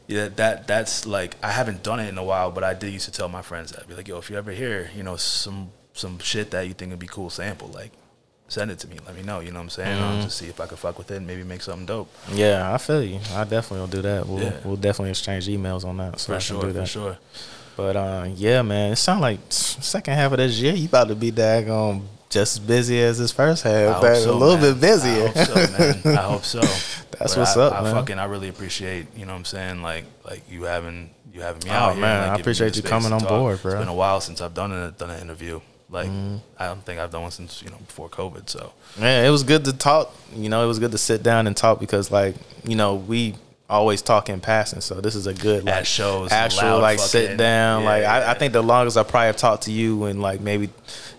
yeah, that's like I haven't done it in a while, but I did used to tell my friends that. I'd be like, yo, if you ever hear, you know, some shit that you think would be cool sample, like send it to me, let me know, you know what I'm saying? I'll just see if I could fuck with it and maybe make something dope. Yeah, I feel you. I definitely will do that. We'll definitely exchange emails on that. So for sure. But yeah, man, it sounds like second half of this year you about to be daggone just as busy as this first half, but so, a little bit busier. I hope so, man. I hope so. That's what's up, man. I really appreciate, you know what I'm saying, like you having me out here. Man, I appreciate you coming on board, bro. It's been a while since I've done an interview. Like I don't think I've done one since, you know, before COVID. So yeah, it was good to talk. You know, it was good to sit down and talk because, like, you know, we always talk in passing. So this is a good like shows, actual like sit down. Yeah, like I think the longest I probably have talked to you and like maybe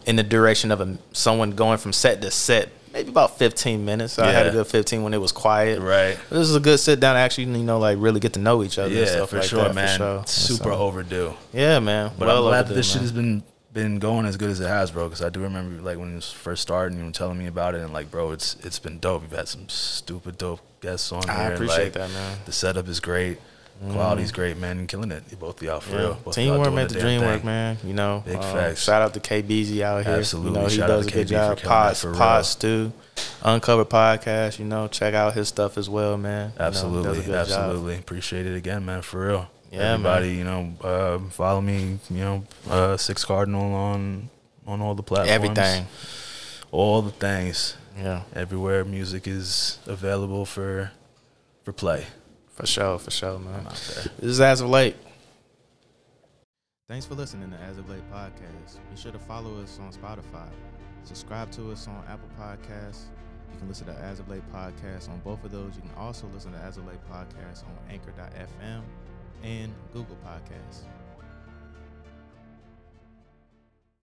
in the duration of someone going from set to set, maybe about 15 minutes. I had a good 15 when it was quiet. Right. But this is a good sit down to actually, you know, like really get to know each other. Yeah, and stuff for, like sure, that, man. For sure, man. Super overdue. Yeah, man. But I'm glad that this shit has been going as good as it has, bro, because I do remember like when it was first starting, you were telling me about it, and like, bro, it's been dope. You've had some stupid dope guests on here. I appreciate that, man. The setup is great. Quality's great, man. You're killing it. You both be out for real. Teamwork made the dream work, man. You know, big facts. Shout out to KBZ out here. Absolutely, you know, he does a good job. Pods too. Uncovered Podcast. You know, check out his stuff as well, man. Absolutely. Appreciate it again, man. For real. Yeah, everybody, man. You know, follow me. You know, 6 Cardinal on all the platforms. Everything. All the things. Yeah. Everywhere music is available for play. For sure, man. This is As of Late. Thanks for listening to As of Late Podcast. Be sure to follow us on Spotify. Subscribe to us on Apple Podcasts. You can listen to As of Late Podcast on both of those. You can also listen to As of Late Podcast on Anchor.fm and Google Podcasts.